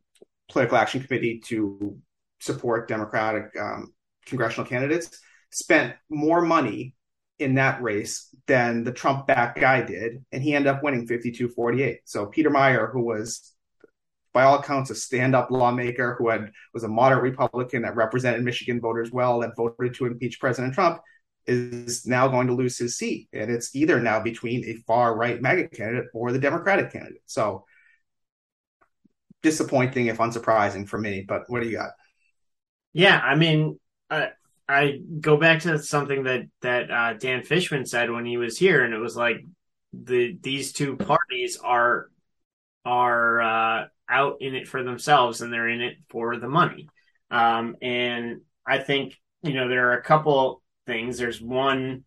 political action committee to support Democratic um, congressional candidates, spent more money in that race than the Trump-backed guy did, and he ended up winning fifty-two forty-eight. So Peter Meijer, who was by all accounts a stand-up lawmaker, who had was a moderate Republican that represented Michigan voters well, that voted to impeach President Trump, is now going to lose his seat. And it's either now between a far-right MAGA candidate or the Democratic candidate. So disappointing, if unsurprising for me, but what do you got? Yeah, I mean, uh, I go back to something that, that uh, Dan Fishman said when he was here, and it was like the these two parties are, are uh, out in it for themselves, and they're in it for the money. Um, and I think, you know, there are a couple things. There's one,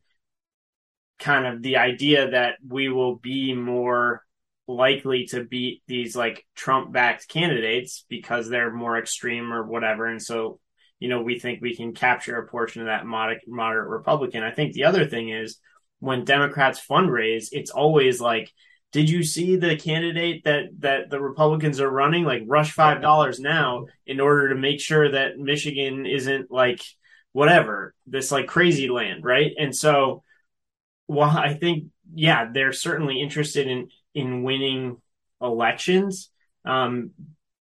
kind of the idea that we will be more likely to beat these like Trump-backed candidates because they're more extreme or whatever. And so, you know, we think we can capture a portion of that mod- moderate Republican. I think the other thing is when Democrats fundraise, it's always like, did you see the candidate that, that the Republicans are running? Like, rush five dollars now in order to make sure that Michigan isn't like whatever, this like crazy land, right? And so, well, I think, yeah, they're certainly interested in, in winning elections um,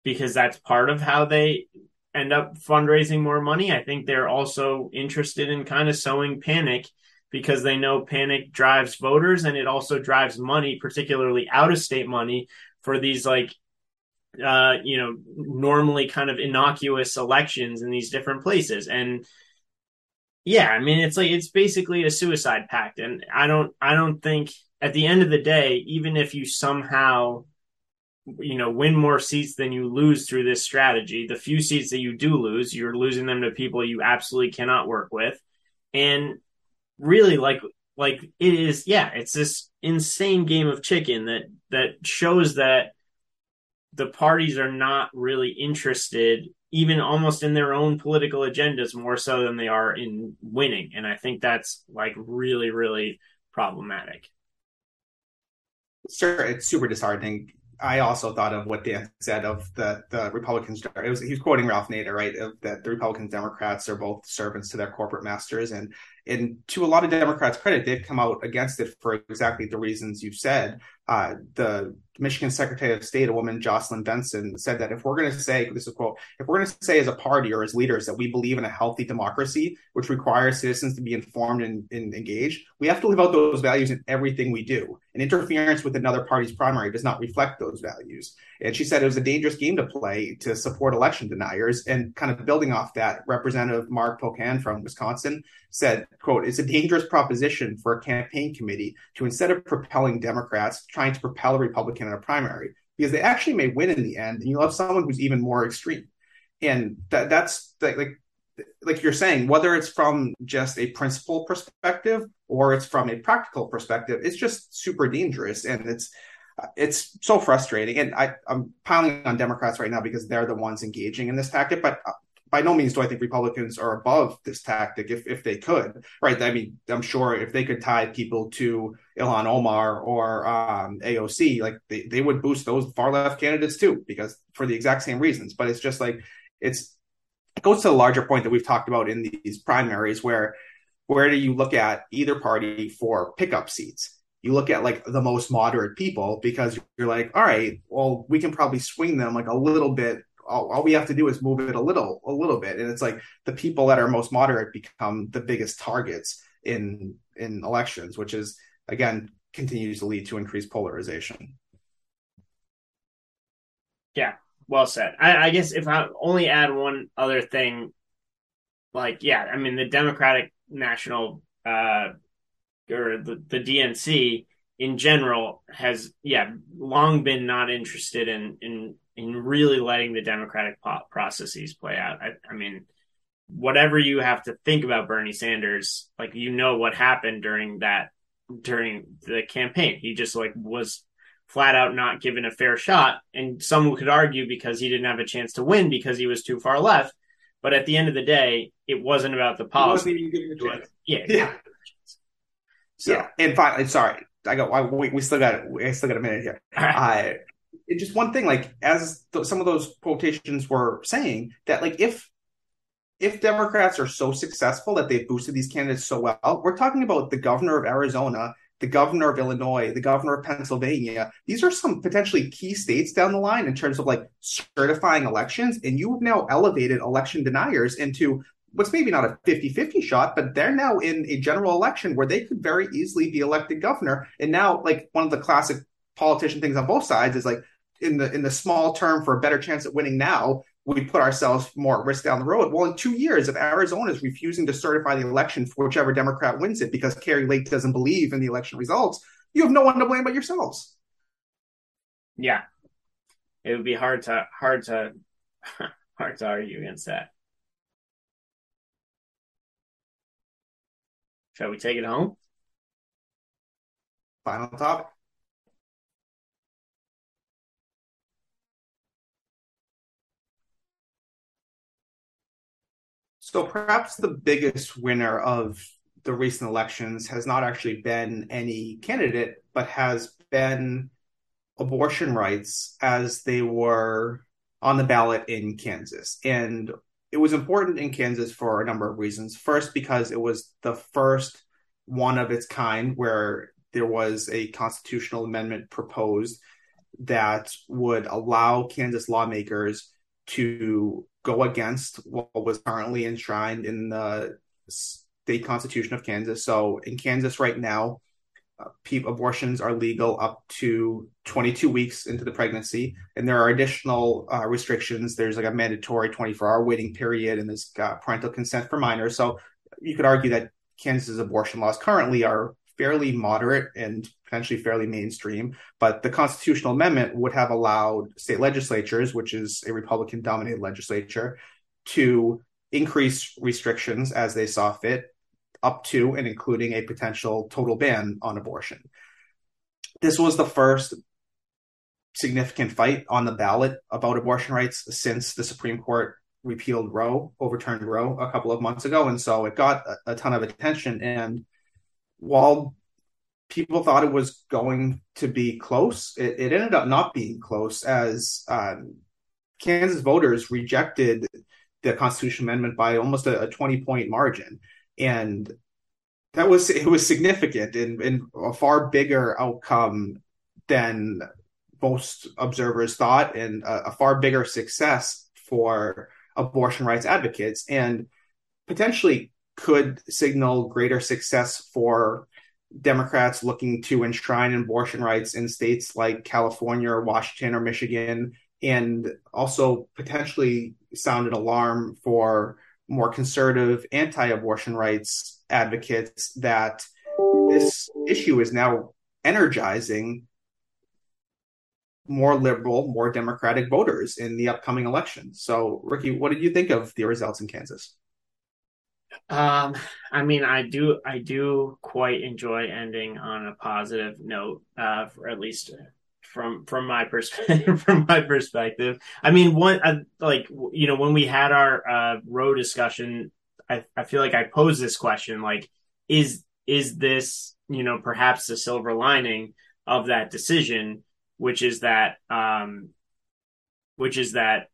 because that's part of how they end up fundraising more money. I think they're also interested in kind of sowing panic because they know panic drives voters, and it also drives money, particularly out-of-state money, for these like, uh, you know, normally kind of innocuous elections in these different places. And yeah, I mean, it's like, it's basically a suicide pact. And I don't, I don't think at the end of the day, even if you somehow, you know, win more seats than you lose through this strategy, the few seats that you do lose, you're losing them to people you absolutely cannot work with. And really, like, like it is, yeah, it's this insane game of chicken that, that shows that the parties are not really interested even almost in their own political agendas more so than they are in winning. And I think that's like really, really problematic. Sure. It's super disheartening. I also thought of what Dan said of the, the Republicans. It was, he was quoting Ralph Nader, right? Of that the Republicans, Democrats are both servants to their corporate masters. And And to a lot of Democrats' credit, they've come out against it for exactly the reasons you've said. Uh, the Michigan Secretary of State, a woman, Jocelyn Benson, said that if we're going to say, this is a quote, if we're going to say as a party or as leaders that we believe in a healthy democracy, which requires citizens to be informed and, and engaged, we have to live out those values in everything we do. And interference with another party's primary does not reflect those values. And she said it was a dangerous game to play to support election deniers. And kind of building off that, Representative Mark Pocan from Wisconsin said, quote, it's a dangerous proposition for a campaign committee to, instead of propelling Democrats, trying to propel a Republican in a primary, because they actually may win in the end, and you'll have someone who's even more extreme. And that, that's like, like like you're saying, whether it's from just a principle perspective or it's from a practical perspective, it's just super dangerous. And it's it's so frustrating. And I, I'm piling on Democrats right now because they're the ones engaging in this tactic. But by no means do I think Republicans are above this tactic if if they could, right? I mean, I'm sure if they could tie people to Ilhan Omar or um, A O C, like they, they would boost those far left candidates too, because for the exact same reasons. But it's just like, it's it goes to the larger point that we've talked about in these primaries, where where do you look at either party for pickup seats? You look at like the most moderate people, because you're like, all right, well, we can probably swing them like a little bit. All, all we have to do is move it a little, a little bit. And it's like the people that are most moderate become the biggest targets in in elections, which is, again, continues to lead to increased polarization. Yeah, well said. I, I guess if I only add one other thing, like, yeah, I mean, the Democratic National uh, or the, the D N C in general has, yeah, long been not interested in in in really letting the democratic processes play out. I, I mean, whatever you have to think about Bernie Sanders, like, you know what happened during that, during the campaign. He just like was flat out not given a fair shot. And some could argue because he didn't have a chance to win because he was too far left. But at the end of the day, it wasn't about the policy. He wasn't even given a chance. Yeah. Yeah. So. Yeah. And finally, sorry, I go, I, we, we still got, I still got a minute here. All right. I, And just one thing, like, as th- some of those quotations were saying, that like if if Democrats are so successful that they've boosted these candidates so well, we're talking about the governor of Arizona, the governor of Illinois, the governor of Pennsylvania. These are some potentially key states down the line in terms of like certifying elections. And you have now elevated election deniers into what's maybe not a fifty-fifty shot, but they're now in a general election where they could very easily be elected governor. And now, like, one of the classic politician things on both sides is like, in the in the small term, for a better chance at winning now, we put ourselves more at risk down the road. Well, in two years, if Arizona is refusing to certify the election for whichever Democrat wins it because Kari Lake doesn't believe in the election results, you have no one to blame but yourselves. Yeah, it would be hard to hard to hard to argue against that. Shall we take it home? Final topic. So perhaps the biggest winner of the recent elections has not actually been any candidate, but has been abortion rights as they were on the ballot in Kansas. And it was important in Kansas for a number of reasons. First, because it was the first one of its kind where there was a constitutional amendment proposed that would allow Kansas lawmakers to go against what was currently enshrined in the state constitution of Kansas. So in Kansas right now, uh, pe- abortions are legal up to twenty-two weeks into the pregnancy. And there are additional uh, restrictions. There's like a mandatory twenty-four hour waiting period, and there's uh, parental consent for minors. So you could argue that Kansas's abortion laws currently are fairly moderate and potentially fairly mainstream, but the constitutional amendment would have allowed state legislatures, which is a Republican-dominated legislature, to increase restrictions as they saw fit, up to and including a potential total ban on abortion. This was the first significant fight on the ballot about abortion rights since the Supreme Court repealed Roe, overturned Roe a couple of months ago, and so it got a, a ton of attention. And while people thought it was going to be close, it, it ended up not being close, as um, Kansas voters rejected the constitutional amendment by almost a, a twenty-point margin. And that was it was significant and, and a far bigger outcome than most observers thought, and a, a far bigger success for abortion rights advocates, and potentially could signal greater success for Democrats looking to enshrine abortion rights in states like California or Washington or Michigan, and also potentially sound an alarm for more conservative anti-abortion rights advocates that this issue is now energizing more liberal, more Democratic voters in the upcoming election. So, Ricky, what did you think of the results in Kansas? Um, I mean, I do, I do quite enjoy ending on a positive note, uh, for at least from, from my perspective, from my perspective. I mean, one, I, like, you know, when we had our, uh, Roe discussion, I, I feel like I posed this question, like, is, is this, you know, perhaps the silver lining of that decision, which is that, um, which is that,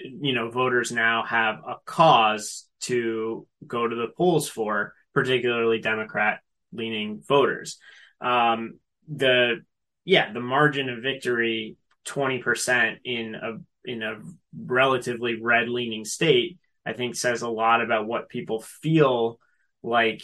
you know, voters now have a cause to go to the polls for, particularly Democrat-leaning voters. Um, the yeah, the margin of victory, twenty percent in a in a relatively red-leaning state, I think says a lot about what people feel like,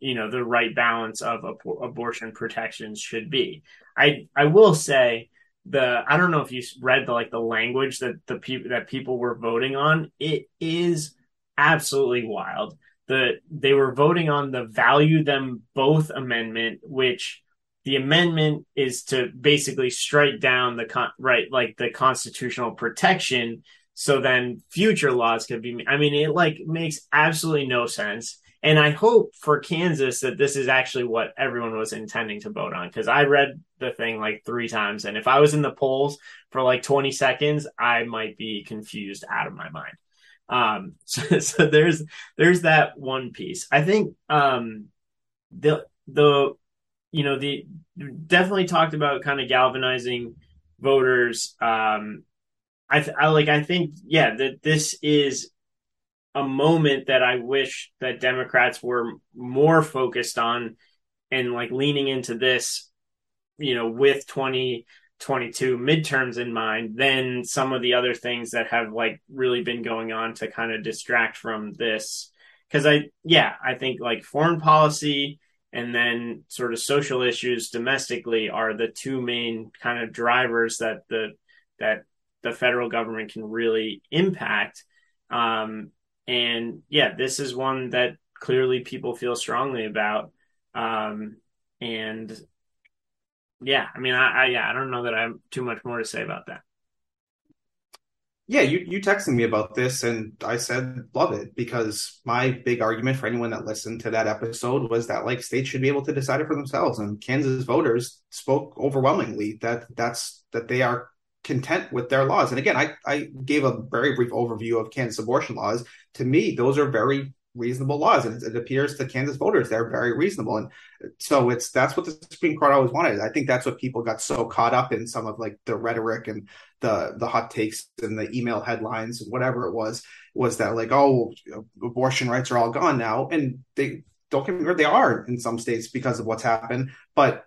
you know, the right balance of ab- abortion protections should be. I I will say. The I don't know if you read the like the language that the people that people were voting on. It is absolutely wild. The they were voting on the value them both amendment, which the amendment is to basically strike down the con- right like the constitutional protection. So then future laws could be. I mean, it like makes absolutely no sense. And I hope for Kansas that this is actually what everyone was intending to vote on, because I read the thing like three times. And if I was in the polls for like twenty seconds, I might be confused out of my mind. Um, so, so there's there's that one piece. I think um, the, the you know, the definitely talked about kind of galvanizing voters. Um, I, th- I like I think, yeah, that this is a moment that I wish that Democrats were more focused on and like leaning into this, you know, with twenty twenty-two midterms in mind than some of the other things that have like really been going on to kind of distract from this. Cause I, yeah, I think like foreign policy and then sort of social issues domestically are the two main kind of drivers that the, that the federal government can really impact. Um, And yeah, this is one that clearly people feel strongly about. Um, and yeah, I mean, I, I, yeah, I don't know that I have too much more to say about that. Yeah, you, you texted me about this and I said, love it, because my big argument for anyone that listened to that episode was that like states should be able to decide it for themselves. And Kansas voters spoke overwhelmingly that that's, that they are content with their laws. And again, I, I gave a very brief overview of Kansas abortion laws. To me, those are very reasonable laws. And it, it appears to Kansas voters, they're very reasonable. And so it's that's what the Supreme Court always wanted. I think that's what people got so caught up in, some of like the rhetoric and the the hot takes and the email headlines and whatever it was, was that like, oh, abortion rights are all gone now. And they don't get me wrong, they are in some states because of what's happened. But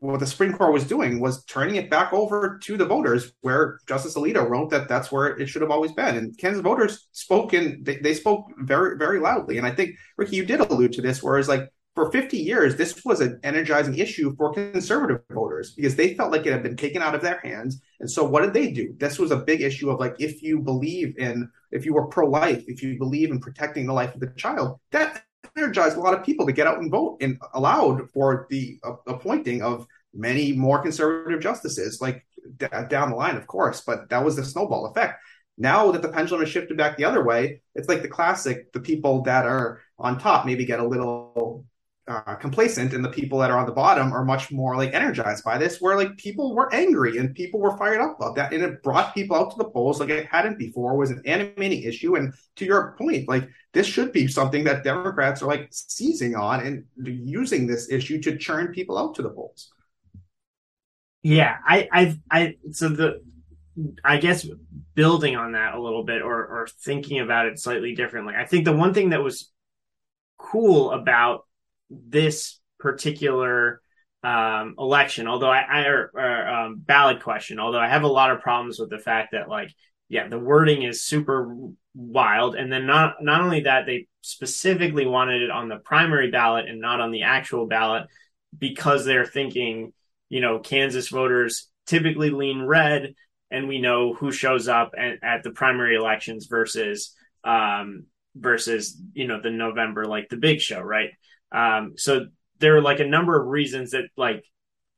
what the Supreme Court was doing was turning it back over to the voters, where Justice Alito wrote that that's where it should have always been. And Kansas voters spoke in, they, they spoke very, very loudly. And I think, Ricky, you did allude to this, whereas like for fifty years, this was an energizing issue for conservative voters because they felt like it had been taken out of their hands. And so what did they do? This was a big issue of like, if you believe in, if you were pro-life, if you believe in protecting the life of the child, that energized a lot of people to get out and vote, and allowed for the uh, appointing of many more conservative justices, like d- down the line, of course, but that was the snowball effect. Now that the pendulum has shifted back the other way, it's like the classic, the people that are on top maybe get a little uh, complacent, and the people that are on the bottom are much more like energized by this, where like people were angry and people were fired up about that. And it brought people out to the polls like it hadn't before, was an animating issue. And to your point, like this should be something that Democrats are like seizing on and using this issue to churn people out to the polls. Yeah, I, I, I, so the, I guess building on that a little bit, or, or thinking about it slightly differently, I think the one thing that was cool about this particular um, election, although I, I or, or um, ballot question, although I have a lot of problems with the fact that, like, yeah, the wording is super wild. And then not, not only that, they specifically wanted it on the primary ballot and not on the actual ballot because they're thinking, you know, Kansas voters typically lean red, and we know who shows up at, at the primary elections versus, um, versus, you know, the November, like the big show. Right. Um, so there are like a number of reasons that, like,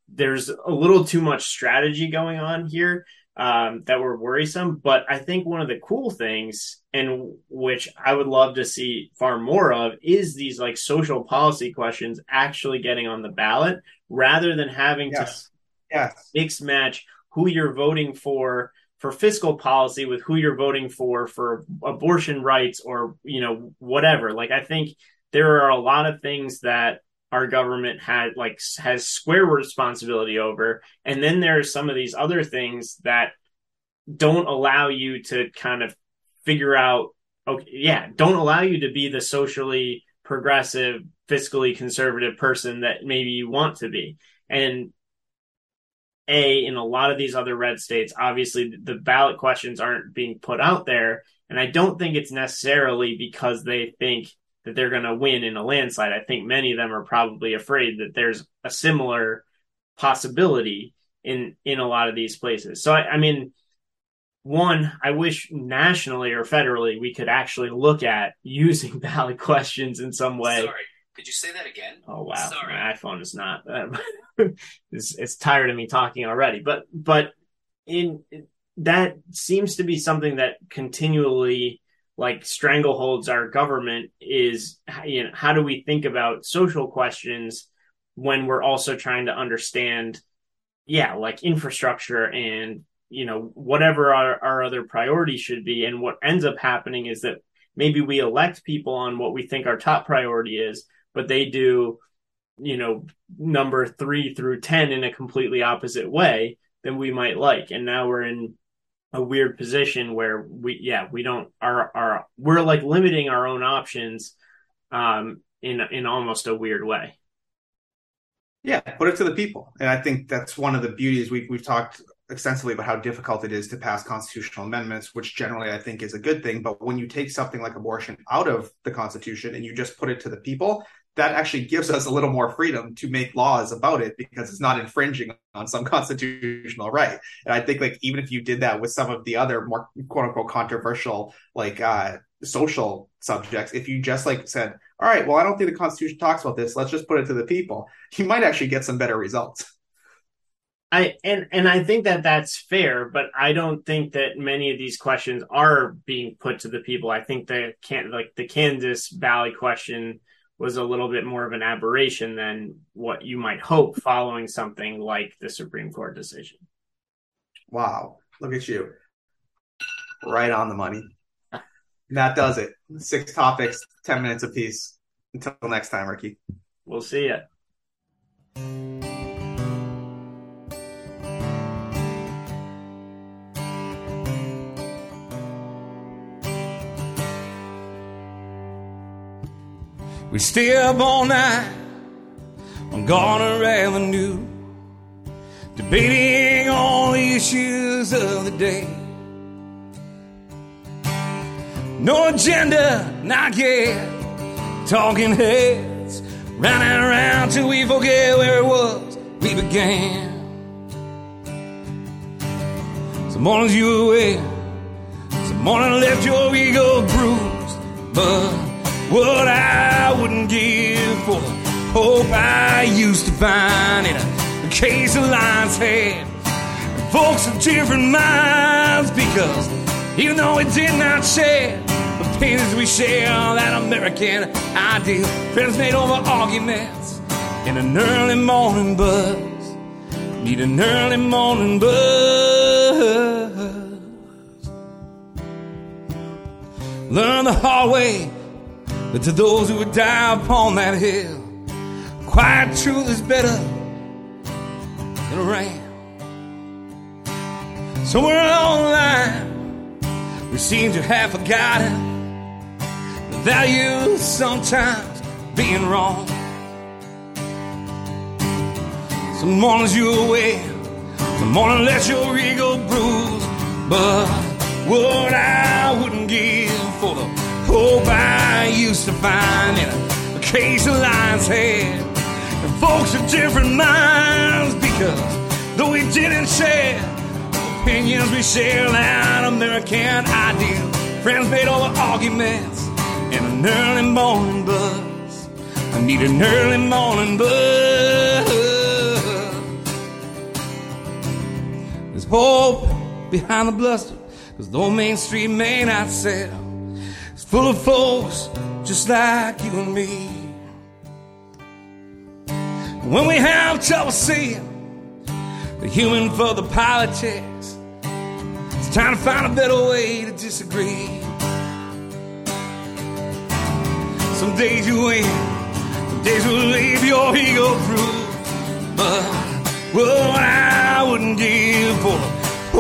there's a little too much strategy going on here um, that were worrisome. But I think one of the cool things, and which I would love to see far more of, is these like social policy questions actually getting on the ballot rather than having yes. to yes. mix match who you're voting for for fiscal policy with who you're voting for for abortion rights or, you know, whatever. Like, I think there are a lot of things that our government had like has square responsibility over. And then there are some of these other things that don't allow you to kind of figure out, okay, yeah, don't allow you to be the socially progressive, fiscally conservative person that maybe you want to be. And A, in a lot of these other red states, obviously the ballot questions aren't being put out there. And I don't think it's necessarily because they think that they're going to win in a landslide. I think many of them are probably afraid that there's a similar possibility in, in a lot of these places. So, I, I mean, one, I wish nationally or federally we could actually look at using ballot questions in some way. Sorry. Could you say that again? Oh, wow. Sorry. My iPhone is not. Uh, it's, it's tired of me talking already. But but in that seems to be something that continually, like, strangleholds our government is, you know, how do we think about social questions when we're also trying to understand, yeah, like infrastructure and, you know, whatever our, our other priorities should be. And what ends up happening is that maybe we elect people on what we think our top priority is, but they do, you know, number three through ten in a completely opposite way than we might like. And now we're in a weird position where we, yeah, we don't are, are we're like limiting our own options um, in, in almost a weird way. Yeah. Put it to the people. And I think that's one of the beauties we've, we've talked extensively about how difficult it is to pass constitutional amendments, which generally I think is a good thing. But when you take something like abortion out of the Constitution and you just put it to the people, that actually gives us a little more freedom to make laws about it because it's not infringing on some constitutional right. And I think, like, even if you did that with some of the other more quote unquote controversial, like uh, social subjects, if you just like said, all right, well, I don't think the Constitution talks about this. Let's just put it to the people. You might actually get some better results. I and, and I think that that's fair, but I don't think that many of these questions are being put to the people. I think the can like the Kansas Valley question was a little bit more of an aberration than what you might hope following something like the Supreme Court decision. Wow. Look at you. Right on the money. That does it. Six topics, ten minutes apiece. Until next time, Ricky. We'll see ya. We stay up all night on Garner Avenue, debating all the issues of the day. No agenda, not yet. Talking heads, running around till we forget where it was we began. Some mornings you were awake, some morning left your ego bruised, but what I wouldn't give for the hope I used to find in a, a case of lion's head. And folks of different minds, because even though we did not share the opinions we share, that American ideal, friends made over arguments in an early morning buzz. Need an early morning buzz. Learn the hard way, but to those who would die upon that hill, quiet truth is better than a ram. Somewhere along the line, we seem to have forgotten the value sometimes being wrong. Some mornings you're away, some morning let your ego bruise. But what I wouldn't give for the hope I used to find in a case of lion's head. And folks of different minds, because though we didn't share opinions, we shared an American ideal. Friends made over arguments in an early morning buzz. I need an early morning buzz. Hope behind the bluster, cause though Main Street may not sell, it's full of folks just like you and me. And when we have trouble seeing the human for the politics, it's time to find a better way to disagree. Some days you win, some days you leave your ego through. But well, I wouldn't give for the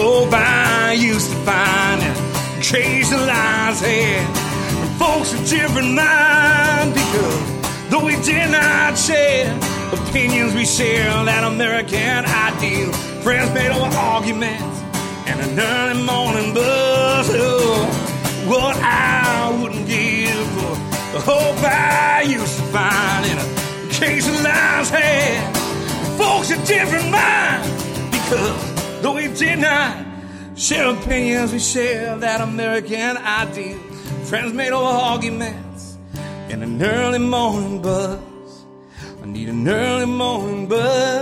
hope I used to find and chase the lies ahead. And folks of different minds, because though we did not share opinions, we share that American ideal. Friends made over arguments and an early morning buzz. Oh, what I wouldn't give for the hope I used to find in a case of lies ahead. Folks are different minds, because though we did not share opinions, we share that American ideal. Friends made over arguments in an early morning buzz. I need an early morning buzz.